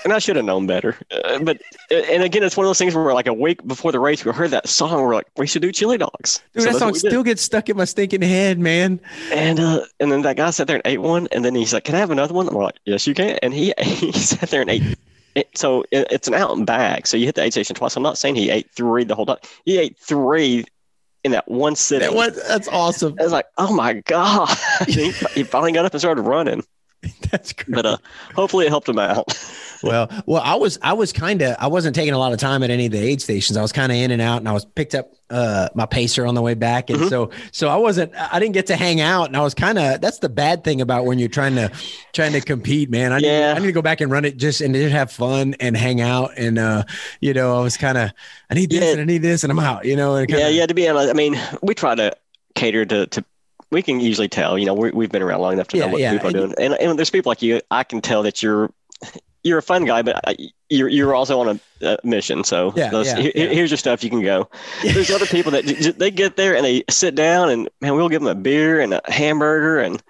And I should have known better. But again, it's one of those things where we're like a week before the race, we heard that song. We're like, we should do chili dogs. Dude, so that song still gets stuck in my stinking head, man. And then that guy sat there and ate one. And then he's like, can I have another one? And we're like, yes, you can. And he sat there and ate. So it's an out and back. So you hit the aid station twice. I'm not saying he ate three the whole time. He ate three in that one sitting. That's awesome. I was like, oh, my God. He finally got up and started running. That's great. But hopefully it helped him out. Well, I wasn't taking a lot of time at any of the aid stations. I was kind of in and out, and I was picked up my pacer on the way back. And so I didn't get to hang out, and I was that's the bad thing about when you're trying to compete, man. I need to go back and run it and just have fun and hang out. And, I was I need this and I need this and I'm out, And to be honest, I mean, we try to cater to we can usually tell, we've been around long enough to know what people are doing. And there's people like you, I can tell that you're a fun guy, but you're also on a mission. So here's your stuff. You can go. There's other people that they get there and they sit down and, man, we'll give them a beer and a hamburger. And,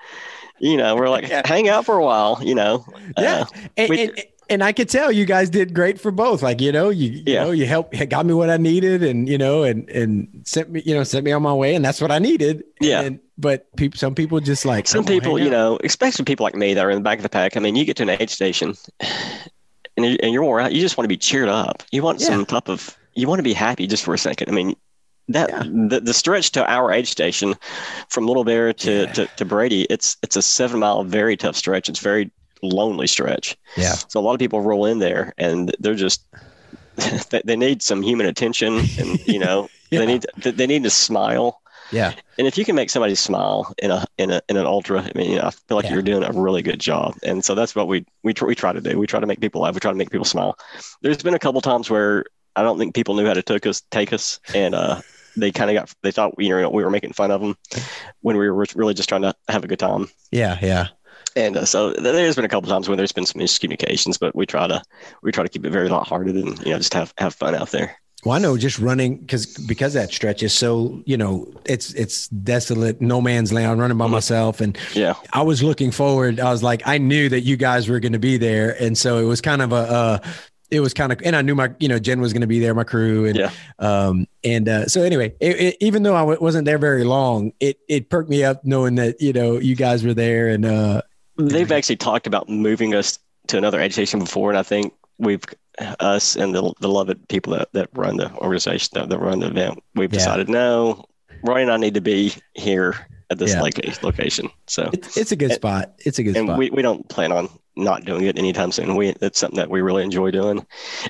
we're like, hang out for a while, Yeah. And I could tell you guys did great for both. Like, you helped, got me what I needed and, and sent me on my way, and that's what I needed. Yeah. But some people just like, some people, especially people like me that are in the back of the pack. I mean, you get to an aid station and you're wore out. You just want to be cheered up. You want some type of, you want to be happy just for a second. I mean, the stretch to our aid station from Little Bear to Brady, it's a 7 mile, very tough stretch. It's very lonely stretch. Yeah. So a lot of people roll in there and they're just, they need some human attention and, they need to smile. Yeah. And if you can make somebody smile in an ultra, I mean, you know, I feel like you're doing a really good job. And so that's what we try to do. We try to make people laugh. We try to make people smile. There's been a couple times where I don't think people knew how to take us. And, they thought, you know, we were making fun of them when we were really just trying to have a good time. Yeah. Yeah. And so there's been a couple times when there's been some miscommunications, but we try to keep it very lighthearted and, you know, just have fun out there. Well, I know just running because that stretch is so, you know, it's desolate, no man's land. I'm running by myself. And I was looking forward. I was like, I knew that you guys were going to be there. And so it was kind of and I knew Jen was going to be there, my crew. And, so anyway, even though I wasn't there very long, it perked me up knowing that, you know, you guys were there. And, they've actually talked about moving us to another aid station before. And I think us and the Lovit people that run the organization, that run the event, we've decided, no, Ronnie and I need to be here at this location. So it's a good spot. And we don't plan on not doing it anytime soon. That's something that we really enjoy doing.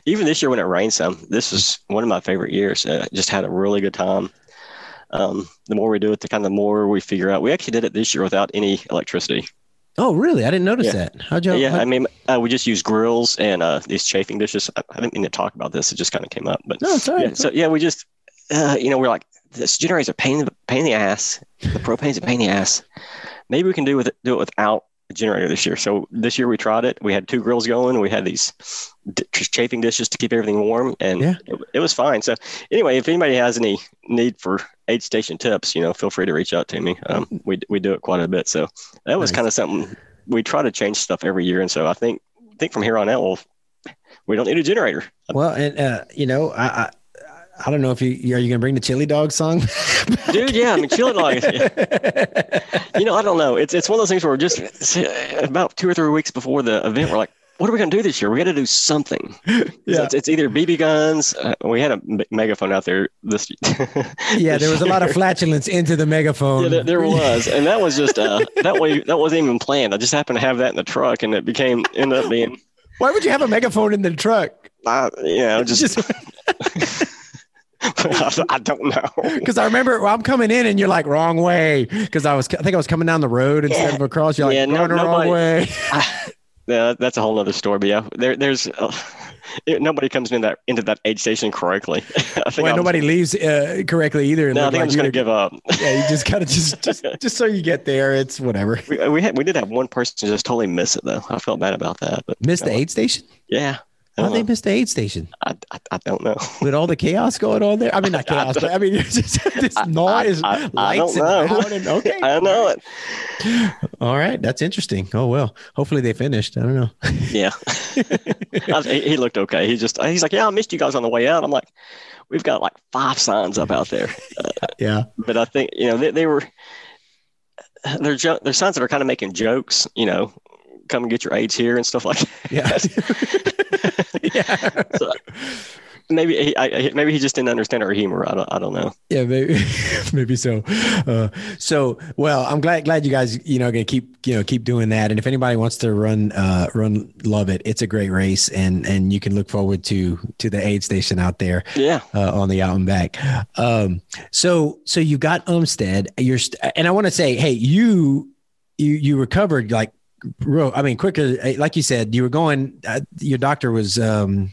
Even this year when it rained some, this is one of my favorite years. I just had a really good time. The more we do it, the more we figure out. We actually did it this year without any electricity. Oh, really? I didn't notice that. How'd you? Yeah, I mean, we just use grills and these chafing dishes. I didn't mean to talk about this; it just kind of came up. But no, sorry. Yeah, so we just, we're like, this generator's a pain in the ass. The propane's a pain in the ass. Maybe we can do it without a generator this year. So this year we tried it. We had two grills going. We had these chafing dishes to keep everything warm, and it was fine. So anyway, if anybody has any need for aid station tips, feel free to reach out to me. We do it quite a bit. So that was kind of something we try to change stuff every year. And so I think from here on out, we don't need a generator. Well, and I don't know if you going to bring the chili dog song? Dude. Yeah. I mean, chili dog, I don't know. It's one of those things where we're just about 2 or 3 weeks before the event, we're like, what are we going to do this year? We got to do something. So it's either BB guns. We had a megaphone out there. There was a lot of flatulence into the megaphone. Yeah, there was, and that was just that wasn't even planned. I just happened to have that in the truck, and it ended up being. Why would you have a megaphone in the truck? I don't know. Because I remember I'm coming in and you're like, wrong way. Because I think I was coming down the road instead of across. You're like, wrong way. That's a whole other story. But nobody comes into that aid station correctly. Nobody leaves correctly either. And I think I'm just going to give up. Yeah, you just kind of just so you get there, it's whatever. We did have one person just totally miss it though. I felt bad about that. But missed the aid station? Yeah. How did they miss the aid station? I don't know. With all the chaos going on there? I mean, not chaos, but I mean, it's just this noise. Lights I don't know. Okay. I know it. All right. That's interesting. Oh, well, hopefully they finished. I don't know. Yeah. He looked okay. He's like, yeah, I missed you guys on the way out. I'm like, we've got like 5 signs up out there. Yeah. But I think, they're signs that are kind of making jokes, come and get your aids here and stuff like that. Yeah. So maybe he just didn't understand our humor. I don't know. Yeah, maybe so. Well, I'm glad you guys, going to keep doing that. And if anybody wants to run Lovit, it's a great race and you can look forward to the aid station out there. Yeah. On the out and back. So you got Umstead, and I want to say, hey, you recovered like, I mean, quicker, like you said, you were going, your doctor was doing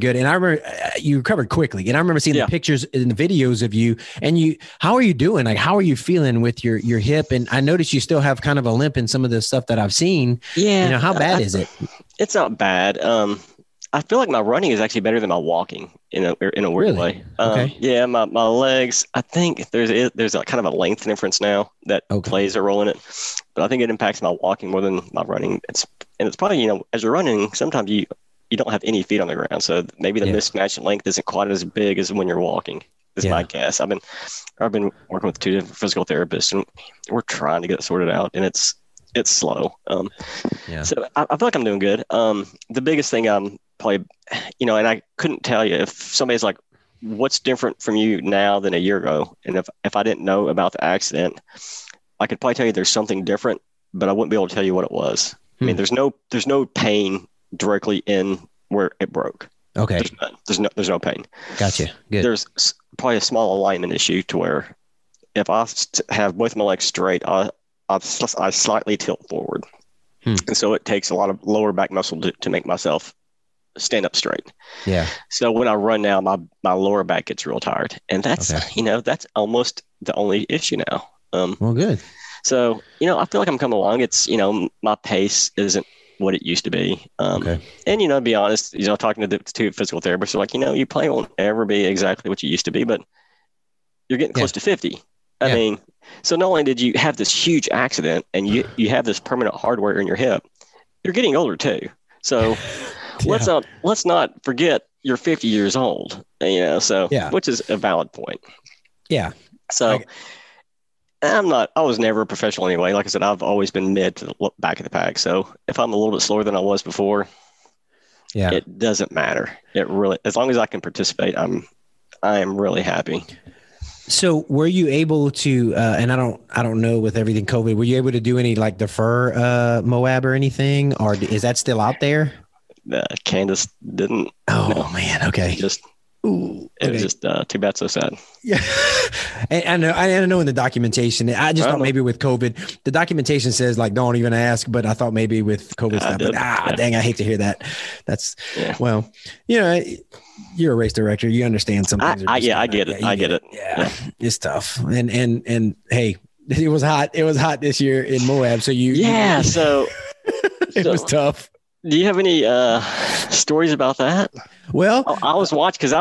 good. And I remember you recovered quickly. And I remember seeing the pictures and the videos of you and how are you doing? Like, how are you feeling with your hip? And I noticed you still have kind of a limp in some of the stuff that I've seen. Yeah. How bad is it? It's not bad. I feel like my running is actually better than my walking in a weird way. Okay. Yeah. My legs, I think there's a kind of a length difference now that plays a role in it, but I think it impacts my walking more than my running. It's probably, as you're running, sometimes you don't have any feet on the ground. So maybe the mismatch in length isn't quite as big as when you're walking. Is my guess. I've been working with 2 different physical therapists and we're trying to get it sorted out and it's slow. So I feel like I'm doing good. The biggest thing probably, and I couldn't tell you if somebody's like, what's different from you now than a year ago? And if I didn't know about the accident, I could probably tell you there's something different, but I wouldn't be able to tell you what it was. I mean, there's no pain directly in where it broke. Okay. There's no pain. Gotcha. Good. There's probably a small alignment issue to where if I have both my legs straight, I slightly tilt forward. And so it takes a lot of lower back muscle to make myself stand up straight. Yeah. So when I run now, my lower back gets real tired. And that's, that's almost the only issue now. Well, good. So, I feel like I'm coming along. It's, my pace isn't what it used to be. And, to be honest, talking to the two physical therapists, are like, your play won't ever be exactly what you used to be, but you're getting close to 50. I mean, so not only did you have this huge accident and you have this permanent hardware in your hip, you're getting older too. So let's not forget you're 50 years old, which is a valid point. Yeah. So I was never a professional anyway. Like I said, I've always been mid to the back of the pack. So if I'm a little bit slower than I was before, it doesn't matter. It really, as long as I can participate, I am really happy. So were you able to, and I don't know with everything COVID, were you able to do any like defer Moab or anything, or is that still out there? Candace didn't. Oh no. Man. Okay. It was just too bad. So sad. Yeah. And I know in the documentation, I thought maybe with COVID, the documentation says like, don't even ask, but I thought maybe with COVID stuff, but dang, I hate to hear that. That's well, you're a race director. You understand some things. I get it. Yeah. It's tough. And hey, it was hot this year in Moab. So it was tough. Do you have any stories about that? Well, I was watching because I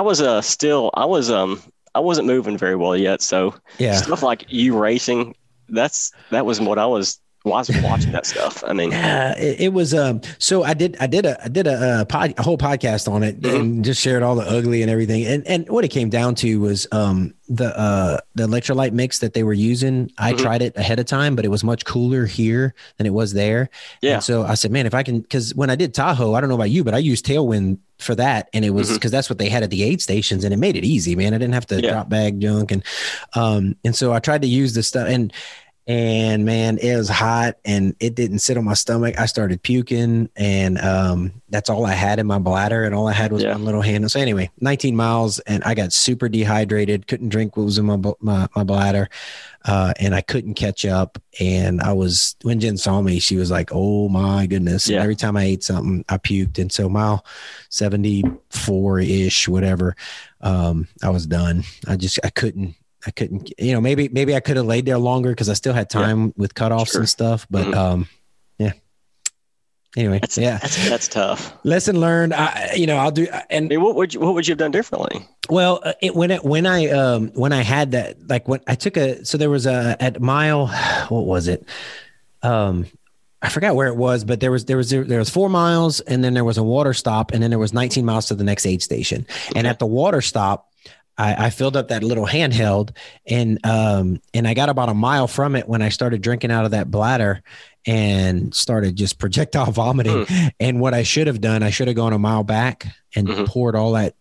wasn't moving very well yet. So stuff like you racing, that was what I was. Well, I was watching that stuff. I mean, it was. So I did a whole podcast on it and just shared all the ugly and everything. And what it came down to was the electrolyte mix that they were using. I tried it ahead of time, but it was much cooler here than it was there. Yeah. And so I said, man, if I can, because when I did Tahoe, I don't know about you, but I used Tailwind for that, and it was because that's what they had at the aid stations, and it made it easy, man. I didn't have to drop bag junk, and so I tried to use the stuff and man, it was hot and it didn't sit on my stomach. I started puking and, that's all I had in my bladder, and all I had was one little handle. So anyway, 19 miles and I got super dehydrated, couldn't drink what was in my bladder. And I couldn't catch up. And when Jen saw me, she was like, oh my goodness. Yeah. Every time I ate something, I puked. And so mile 74 ish, whatever, I was done. I couldn't, maybe I could have laid there longer, cause I still had time with cutoffs and stuff, but, anyway, that's tough. Lesson learned. What would you have done differently? Well, when I had that, like when I took so there was at mile, what was it? I forgot where it was, but there was 4 miles, and then there was a water stop, and then there was 19 miles to the next aid station. And at the water stop, I filled up that little handheld, and I got about a mile from it when I started drinking out of that bladder and started just projectile vomiting. And what I should have done, I should have gone a mile back and poured all that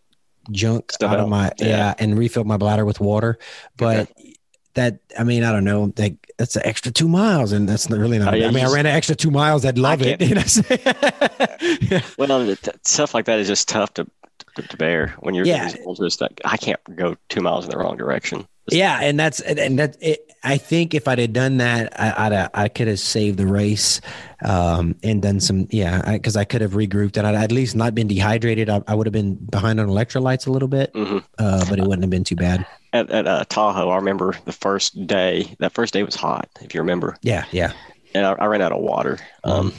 junk out of my, and refilled my bladder with water. But I don't know, like that's an extra 2 miles, and that's really not, I ran an extra 2 miles. I'd love it. Well, stuff like that is just tough to bear when you're I can't go 2 miles in the wrong direction. I think if I'd have done that, I could have saved the race and done some because I could have regrouped, and I'd at least not been dehydrated. I would have been behind on electrolytes a little bit, but it wouldn't have been too bad. At Tahoe, I remember the first day. That first day was hot, if you remember. Yeah. And I ran out of water. I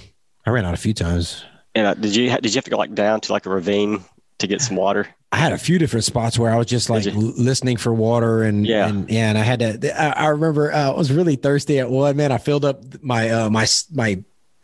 ran out a few times. And did you have to go like down to like a ravine to get some water? I had a few different spots where I was just like listening for water and I had to, I remember I was really thirsty at one, man. I filled up my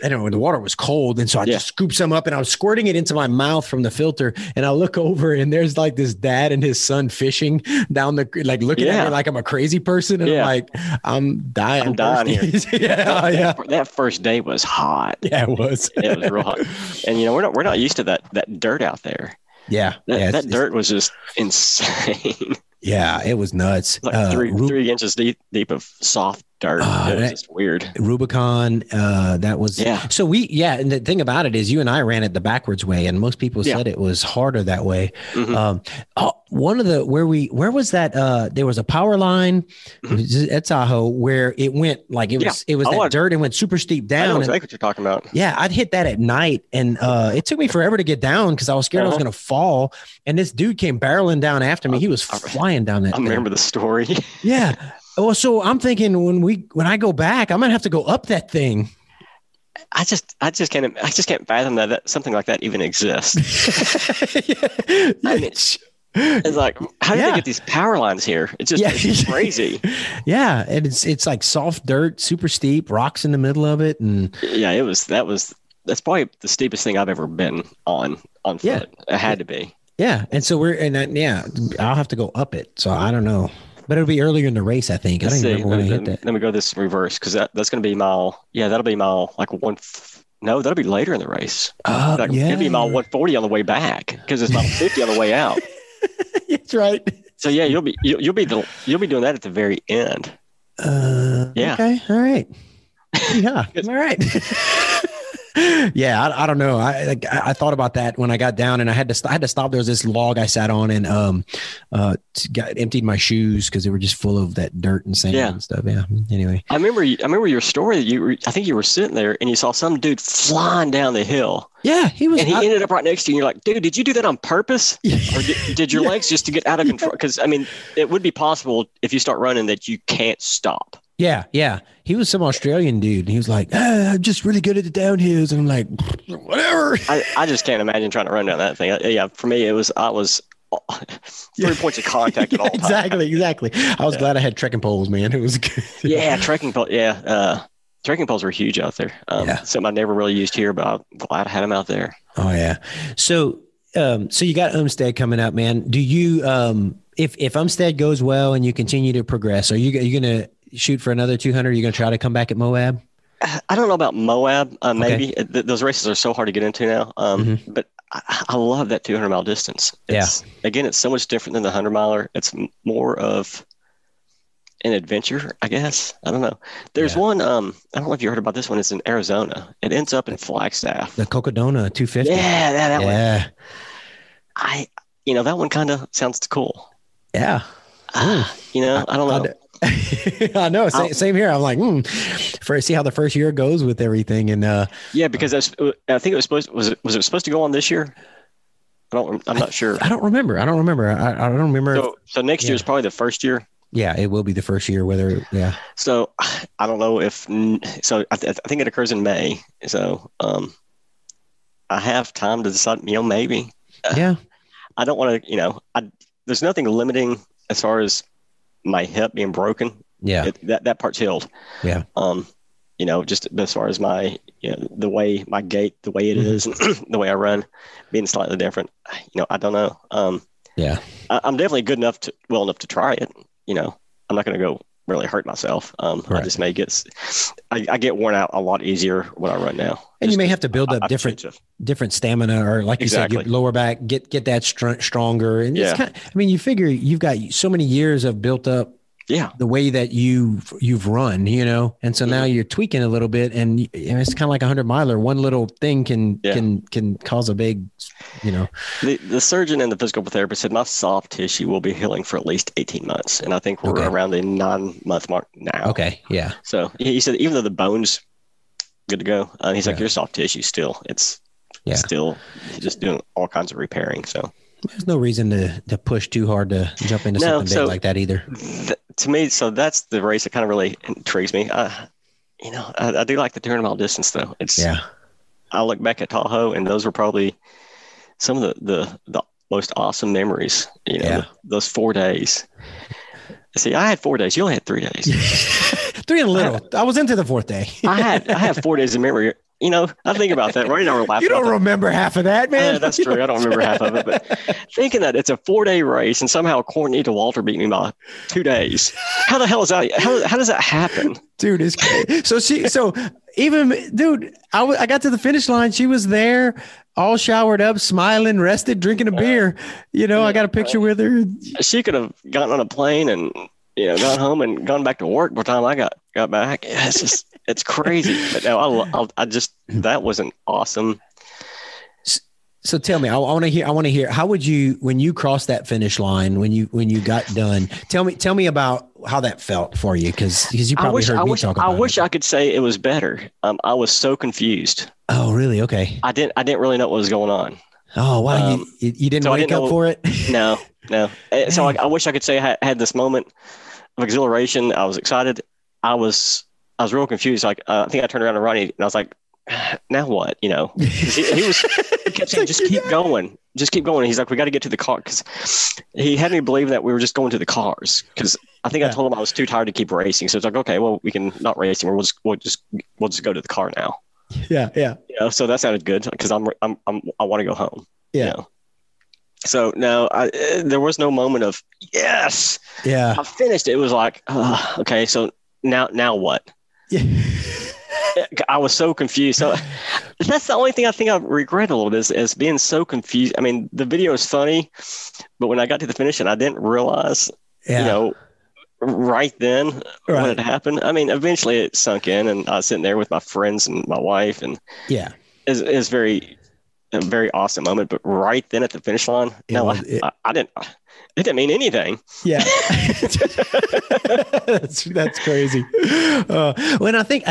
I don't know, the water was cold. And so I just scooped some up and I was squirting it into my mouth from the filter. And I look over and there's like this dad and his son fishing down the, like looking at me like I'm a crazy person. And I'm like, I'm dying. I'm dying here. That first day was hot. Yeah, it was. It was real hot. And we're not used to that dirt out there. Yeah. That dirt was just insane. Yeah. It was nuts. Like 3 inches deep of soft dark. It's weird. Rubicon. That was, yeah. So we, yeah. And the thing about it is you and I ran it the backwards way, and most people said it was harder that way. Mm-hmm. One of the, where was that? There was a power line at Tahoe where it went like, it was dirt and went super steep down. I know exactly what you're talking about. Yeah. I'd hit that at night, and it took me forever to get down because I was scared I was going to fall. And this dude came barreling down after me. He was flying down that. I remember the story. Yeah. Well, so I'm thinking when I go back, I'm gonna have to go up that thing. I just can't fathom that something like that even exists. Yeah. I mean, it's like, how did they get these power lines here? It's just it's crazy. Yeah, and it's like soft dirt, super steep, rocks in the middle of it, and that's probably the steepest thing I've ever been on foot. It had to be. Yeah, and so I'll have to go up it. So I don't know. But it'll be earlier in the race, I think. I don't even remember when I hit that. Let me go this in reverse, because that's going to be mile. Yeah, that'll be mile like one. No, that'll be later in the race. It'll be mile 140 on the way back, because it's mile 50 on the way out. That's right. So yeah, you'll be doing that at the very end. Yeah. Okay. All right. Yeah. All right. Yeah, I don't know. I thought about that when I got down, and I had to stop. There was this log I sat on, and emptied my shoes because they were just full of that dirt and sand and stuff. Yeah. Anyway, I remember your story. I think you were sitting there and you saw some dude flying down the hill. Yeah, he was. And he ended up right next to you. And you're like, dude, did you do that on purpose, or did your legs just to get out of control? Because I mean, it would be possible if you start running that you can't stop. Yeah, yeah. He was some Australian dude. And he was like, I'm just really good at the downhills. And I'm like, whatever. I just can't imagine trying to run down that thing. Yeah, for me, I was 3 points of contact at all times. Exactly. I was glad I had trekking poles, man. It was good. Yeah, trekking poles. Yeah, trekking poles were huge out there. Something I never really used here, but I'm glad I had them out there. Oh, yeah. So you got Umstead coming up, man. Do you, if Umstead goes well and you continue to progress, are you going to shoot for another 200? You're going to try to come back at Moab? I don't know about Moab. Maybe those races are so hard to get into now. But I love that 200 mile distance. Again, it's so much different than the 100 miler. It's more of an adventure, I guess. I don't know. There's one, I don't know if you heard about this one. It's in Arizona. It ends up in Flagstaff. The Cocodona 250. Yeah. That one. That one kind of sounds cool. Yeah. I don't know. I know. Same here. I'm like, see how the first year goes with everything, and because I think it was supposed. Was it supposed to go on this year? I'm not sure. I don't remember. I don't remember. So next year is probably the first year. Yeah, it will be the first year. So I don't know if. So I think it occurs in May. So I have time to decide. Maybe. Yeah. I don't want to. There's nothing limiting as far as my hip being broken. Yeah. That part's healed. Yeah. Just as far as my, the way my gait, the way it is, the way I run being slightly different, I don't know. I'm definitely well enough to try it. I'm not going to go really hurt myself. Right. I just may get, I get worn out a lot easier when I run now. And you may have to build up different stamina, or like you said, your lower back, get that stronger. And it's you figure you've got so many years of built up the way that you've run, and so now you're tweaking a little bit, and it's kind of like 100 miler. One little thing can cause a big, The surgeon and the physical therapist said my soft tissue will be healing for at least 18 months. And I think we're around the 9-month mark now. Okay. Yeah. So he said, even though the bones good to go, he's like, your soft tissue still, it's still just doing all kinds of repairing. So there's no reason to push too hard to jump into something big like that either. To me, so that's the race that kind of really intrigues me. I do like the 200 mile distance though. I look back at Tahoe, and those were probably some of the most awesome memories. Those 4 days. See, I had 4 days. You only had 3 days. Three and a little. I was into the fourth day. I have 4 days of memory. I think about that. Ronnie and I were laughing. You don't remember half of that, man. That's true. I don't remember half of it. But thinking that it's a 4-day race, and somehow Courtney DeWalter beat me by 2 days. How the hell is that? How does that happen, dude? It's crazy. I got to the finish line. She was there, all showered up, smiling, rested, drinking a beer. I got a picture with her. She could have gotten on a plane and gone home and gone back to work by the time I got back. Yeah, it's just, it's crazy. But no, I just, that was an awesome. So tell me, I want to hear, how would you, when you crossed that finish line, when you got done, tell me about how that felt for you. Cause you probably heard me talk about it. I wish I could say it was better. I was so confused. Oh, really? Okay. I didn't really know what was going on. Oh, wow. You didn't wake up for it? No. So I wish I could say I had this moment of exhilaration. I was excited. I was real confused. Like, I think I turned around to Ronnie and I was like, now what? You know, he kept saying, just keep going. And he's like, we got to get to the car. Cause he had me believe that we were just going to the cars. Cause I think I told him I was too tired to keep racing. So it's like, okay, well, we can not race anymore. We'll just go to the car now. Yeah. You know, so that sounded good because I want to go home. Yeah. You know? So no, there was no moment of yes. Yeah. I finished it. It was like, okay, so now what? Yeah. I was so confused. So that's the only thing I think I regret a little bit is being so confused. I mean, the video is funny, but when I got to the finish and I didn't realize, right then what had happened. I mean, eventually it sunk in and I was sitting there with my friends and my wife and it's very, a very awesome moment, but right then at the finish line, it didn't mean anything. Yeah. that's crazy. When I think,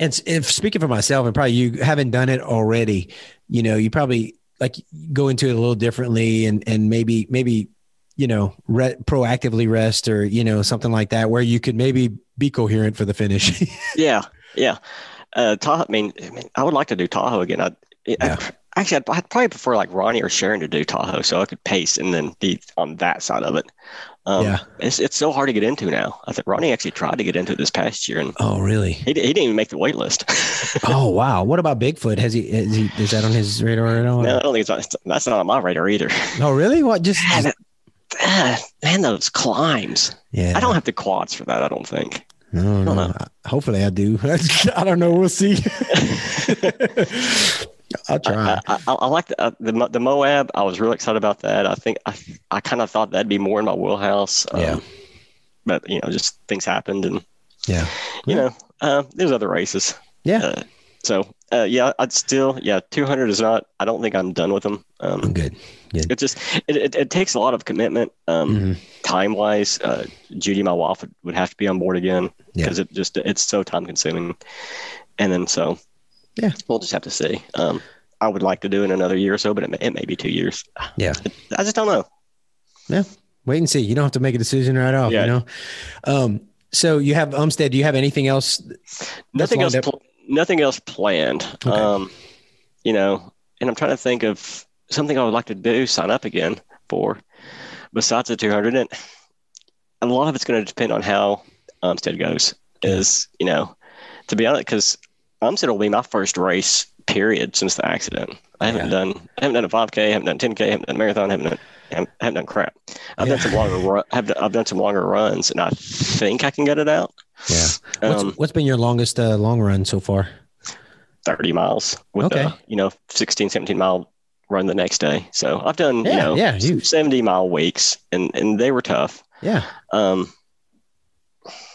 and if speaking for myself and probably you haven't done it already, you know, you probably like go into it a little differently and maybe, you know, proactively rest or, you know, something like that where you could maybe be coherent for the finish. Yeah. Yeah. Tahoe. I mean, I would like to do Tahoe again. I'd probably prefer like Ronnie or Sharon to do Tahoe so I could pace and then be on that side of it. It's so hard to get into now. I think Ronnie actually tried to get into it this past year. And oh, really? He didn't even make the wait list. Oh, wow. What about Bigfoot? Is that on his radar at all? No, I don't think that's not on my radar either. Oh, really? What? Man, those climbs. Yeah. I don't have the quads for that, I don't think. I don't know. Hopefully I do. I don't know. We'll see. I'll try. I like the Moab. I was really excited about that. I think I kind of thought that'd be more in my wheelhouse. But you know, just things happened, and there's other races. Yeah. I'd still 200 is not. I don't think I'm done with them. I'm good. It just it takes a lot of commitment. Time wise, Judy, my wife, would have to be on board again because it's so time consuming, and then so. Yeah, we'll just have to see. I would like to do it in another year or so, but it may be 2 years. Yeah, I just don't know. Yeah, wait and see. You don't have to make a decision right off. Yeah. You know. So you have Umstead. Do you have anything else? Nothing else planned. Okay. You know, and I'm trying to think of something I would like to do. Sign up again for besides the 200, and a lot of it's going to depend on how Umstead goes. Is you know, to be honest, because. Umstead will be my first race period since the accident. I haven't done a 5K, haven't done 10K, haven't done a marathon, haven't done crap. I've done some longer. I've done some longer runs, and I think I can get it out. Yeah. What's been your longest long run so far? 30 miles with a 16, 17 mile run the next day. So I've done 70 mile weeks, and they were tough. Yeah.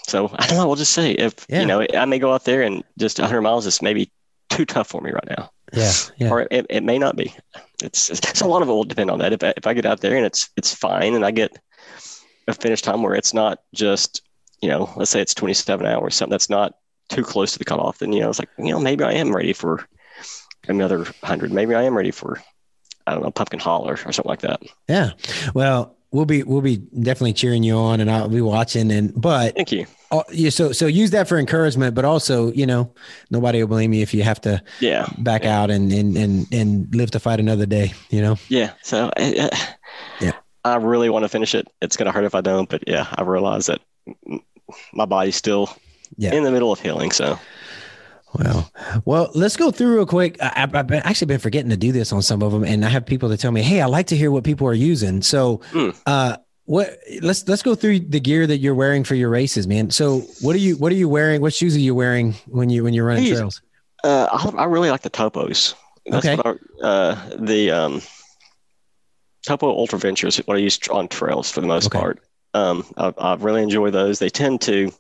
So I don't know. We'll just see if, I may go out there and just 100 miles is maybe too tough for me right now. Yeah. Or it may not be. It's a lot of it will depend on that. If I get out there and it's fine and I get a finish time where it's not just, let's say it's 27 hours, something that's not too close to the cutoff. Then, it's like, maybe I am ready for another 100. Maybe I am ready for, I don't know, Pumpkin Holler or something like that. Yeah. Well, we'll be definitely cheering you on and I'll be watching but thank you. So use that for encouragement, but also, nobody will blame you if you have to back out and live to fight another day, Yeah. So I really want to finish it. It's going to hurt if I don't, but I realize that my body's still in the middle of healing. So. Well, let's go through real quick. I've actually been forgetting to do this on some of them, and I have people that tell me, "Hey, I like to hear what people are using." So, let's go through the gear that you're wearing for your races, man. So, what are you wearing? What shoes are you wearing when you're running trails? I really like the Topos. The Topo Ultra Venture is what I use on trails for the most part. I really enjoy those. They tend to, you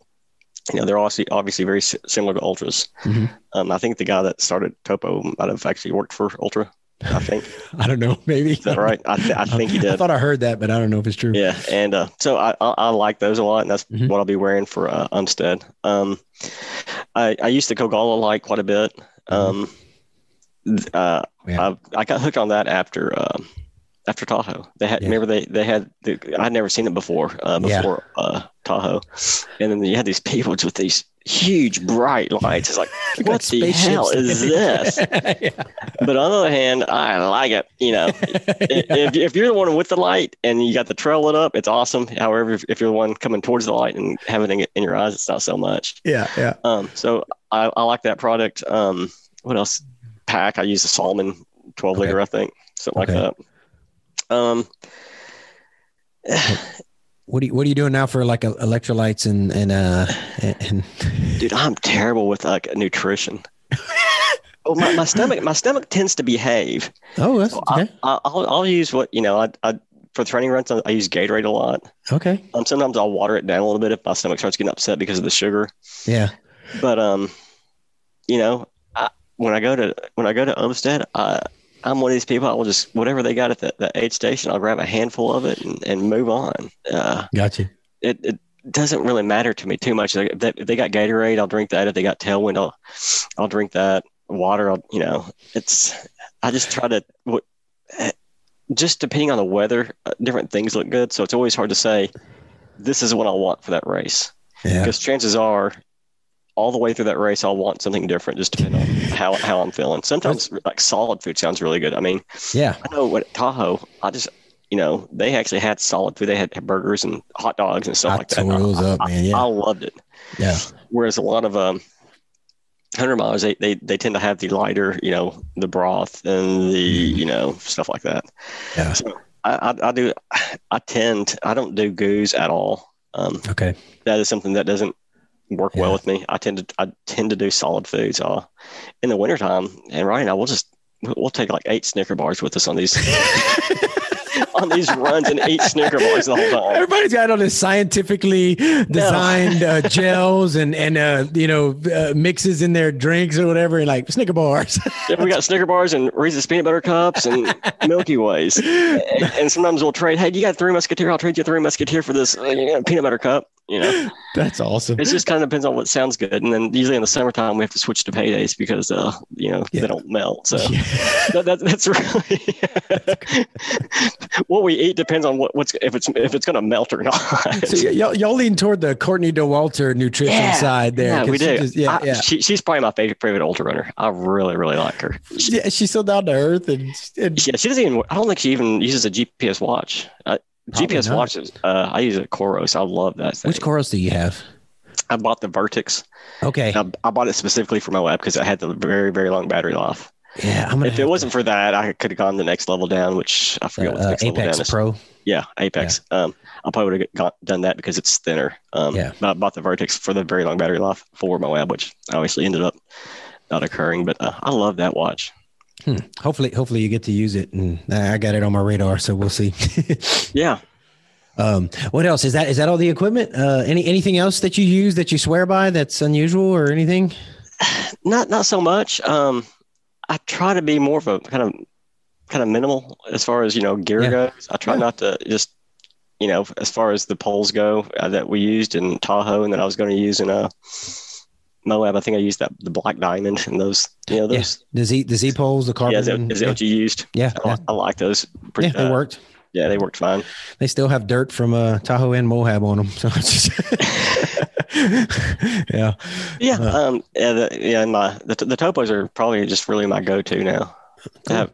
know, they're obviously very similar to ultras. Mm-hmm. I think the guy that started Topo might have actually worked for Ultra. I think. I don't know. Maybe. Is that right? I think he did. I thought I heard that, but I don't know if it's true. Yeah, and so I like those a lot, and that's mm-hmm. what I'll be wearing for Umstead. I used to Kogala like quite a bit. Yeah. I got hooked on that after Tahoe. They had remember they had I'd never seen it before Tahoe, and then you had these people with these huge bright lights. It's like, what the hell is this? Yeah. But on the other hand, I like it. You know, if you're the one with the light and you got the trail lit up, it's awesome. However, if you're the one coming towards the light and having it in your eyes, it's not so much. Yeah, yeah. So I like that product. What else? Pack. I use the Salmon 12-liter, I think, something like that. What are you doing now for like electrolytes and dude, I'm terrible with like nutrition. Well, my stomach tends to behave. Oh, that's okay. I'll use what, you know, I for training runs, I use Gatorade a lot. Okay. Sometimes I'll water it down a little bit if my stomach starts getting upset because of the sugar. Yeah. But you know, when I go to Umstead, I'm one of these people. I will just whatever they got at the aid station, I'll grab a handful of it and move on. Gotcha. It doesn't really matter to me too much. If they got Gatorade, I'll drink that. If they got Tailwind, I'll drink that. Water, I'll, you know, it's. I just try to. Just depending on the weather, different things look good. So it's always hard to say, this is what I want for that race, because chances are, all the way through that race, I'll want something different, just depending on how I'm feeling. Sometimes like solid food sounds really good. I mean, yeah, I know at Tahoe, I just, you know, they actually had solid food. They had burgers and hot dogs and stuff like that. I loved it. Yeah. Whereas a lot of 100 miles, they tend to have the lighter, you know, the broth and the, you know, stuff like that. Yeah. So I don't do goos at all. Okay. That is something that doesn't work well with me. I tend to do solid foods in the wintertime, and Ryan and I we'll take like 8 Snicker bars with us on these on these runs and 8 Snicker bars the whole time. Everybody's got all this scientifically designed gels and mixes in their drinks or whatever, and like Snicker bars. Yeah, we got Snicker bars and Reese's peanut butter cups and Milky Ways, and sometimes we'll trade. Hey, you got 3 Musketeer? I'll trade you 3 Musketeer for this peanut butter cup. You know, that's awesome. It just kind of depends on what sounds good, and then usually in the summertime we have to switch to paydays because they don't melt. So that's really what we eat depends on if it's going to melt or not. So y'all lean toward the Courtney DeWalter nutrition side there. Yeah, we do. She's probably my favorite ultra runner. I really, really like her. Yeah, she's so down to earth, and she doesn't even. I don't think she even uses a GPS watch. GPS watches. I use a Coros. I love that thing. Which Coros do you have? I bought the Vertex. Okay. I bought it specifically for Moab because I had the very, very long battery life. Yeah. If it wasn't for that, I could have gone the next level down, which I forget what the next level down is. Pro. Yeah, Apex. Yeah. I probably would have done that because it's thinner. But I bought the Vertex for the very long battery life for Moab, which obviously ended up not occurring. But I love that watch. Hopefully you get to use it, and I got it on my radar, so we'll see. Yeah. What else is that? Is that all the equipment? Anything else that you use that you swear by that's unusual or anything? Not so much. I try to be more of a kind of minimal as far as gear goes. I try not to just as far as the poles go that we used in Tahoe and that I was going to use in Moab, I think I used the black diamond and those, those the Z poles, the carbon. Is that what you used? Yeah. I like those. Pretty, they worked. Yeah, they worked fine. They still have dirt from Tahoe and Moab on them. So yeah. Yeah. The Topos are probably just really my go-to now. Cool.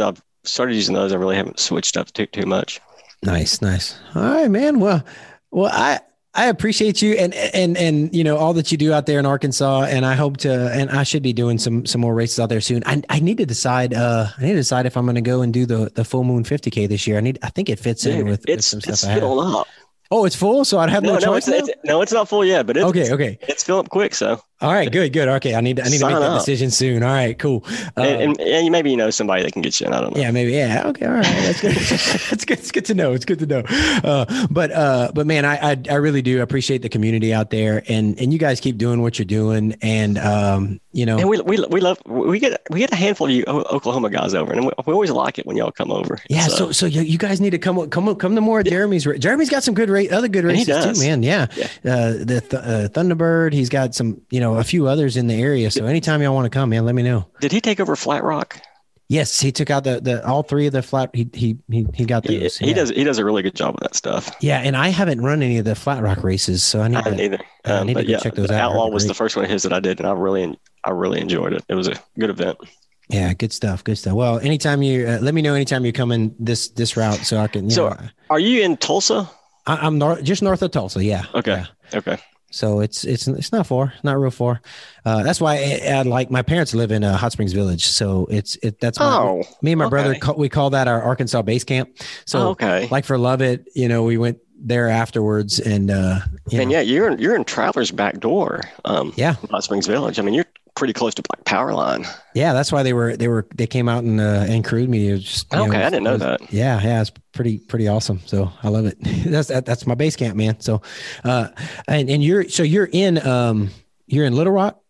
I've started using those. I really haven't switched up too much. Nice. All right, man. Well, I appreciate you and all that you do out there in Arkansas, and I hope to, and I should be doing some more races out there soon. I need to decide if I'm going to go and do the full moon 50K this year. I think it fits in with some stuff. It's filled up. Oh, it's full. So I'd have no choice. No, it's not full yet, but it's filled up quick. So All right, good. Okay, I need to make that decision soon. All right, cool. And maybe you know somebody that can get you in. I don't know. Yeah, maybe. Yeah. Okay. All right. That's good. It's good to know. It's good to know. But man, I really do appreciate the community out there, and you guys keep doing what you're doing, and you know. And we get a handful of you Oklahoma guys over, and we always like it when y'all come over. Yeah. So you guys need to come to more of Jeremy's. Jeremy's got some good races too, man. Yeah. The Thunderbird. He's got some, you know, a few others in the area. So anytime y'all want to come, man, let me know. Did he take over Flat Rock? Yes, he took out the all three of the flat. He got those. He does a really good job of that stuff. Yeah, and I haven't run any of the Flat Rock races, so I need to check those out. Outlaw was the first one of his that I did, and I really enjoyed it. It was a good event. Yeah, good stuff. Well, anytime you let me know anytime you come in this route, so I can. Are you in Tulsa? I'm just north of Tulsa. Yeah. Okay. Yeah. Okay. So it's not far, not real far. That's why I like my parents live in Hot Springs Village. So me and my brother, we call that our Arkansas base camp. So like for Lovit, you know, we went there afterwards you're in Traveler's back door. Hot Springs Village. I mean, you're pretty close to like power line. Yeah. That's why they came out and crewed me. I didn't know that. Yeah. It's pretty awesome. So I love it. That's my base camp, man. So, and you're in Little Rock.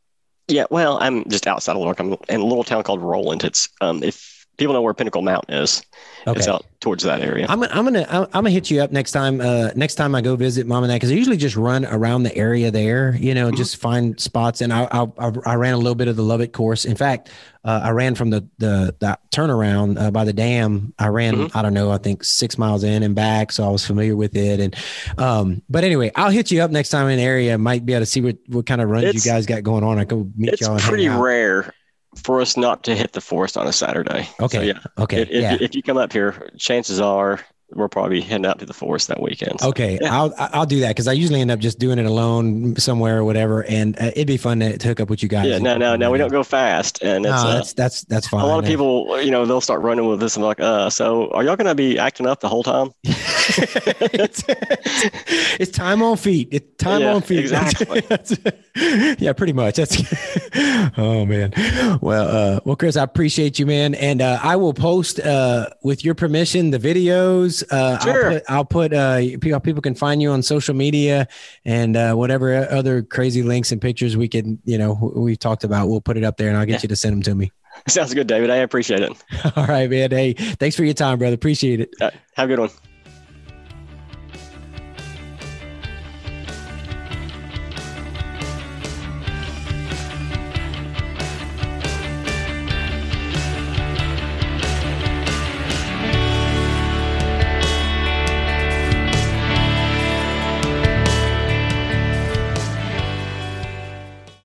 Yeah. Well, I'm just outside of Little Rock. I'm in a little town called Roland. It's, if people know where Pinnacle Mountain is. Okay. It's out towards that area. I'm gonna hit you up next time. Next time I go visit mom and dad, because I usually just run around the area there. You know, just find spots. And I ran a little bit of the Lovit course. In fact, I ran from the turnaround by the dam. I ran I think 6 miles in and back, so I was familiar with it. And but anyway, I'll hit you up next time in the area. I might be able to see what kind of runs you guys got going on. I go meet y'all. It's pretty rare for us not to hit the forest on a Saturday. Okay. So, yeah. Okay. If you come up here, chances are we're probably heading out to the forest that weekend. So, okay. Yeah. I'll do that because I usually end up just doing it alone somewhere or whatever, and it'd be fun to hook up with you guys. Yeah. No, we don't go fast, and it's that's fine. A lot of people, you know, they'll start running with this and like, so are y'all going to be acting up the whole time? It's time on feet. Exactly. Yeah, pretty much. That's. Oh man. Well, Chris, I appreciate you, man, and I will post with your permission the videos. Sure. I'll put people can find you on social media and whatever other crazy links and pictures we can, you know, we've talked about. We'll put it up there, and I'll get you to send them to me. Sounds good, David. I appreciate it. All right, man. Hey, thanks for your time, brother. Appreciate it. Have a good one.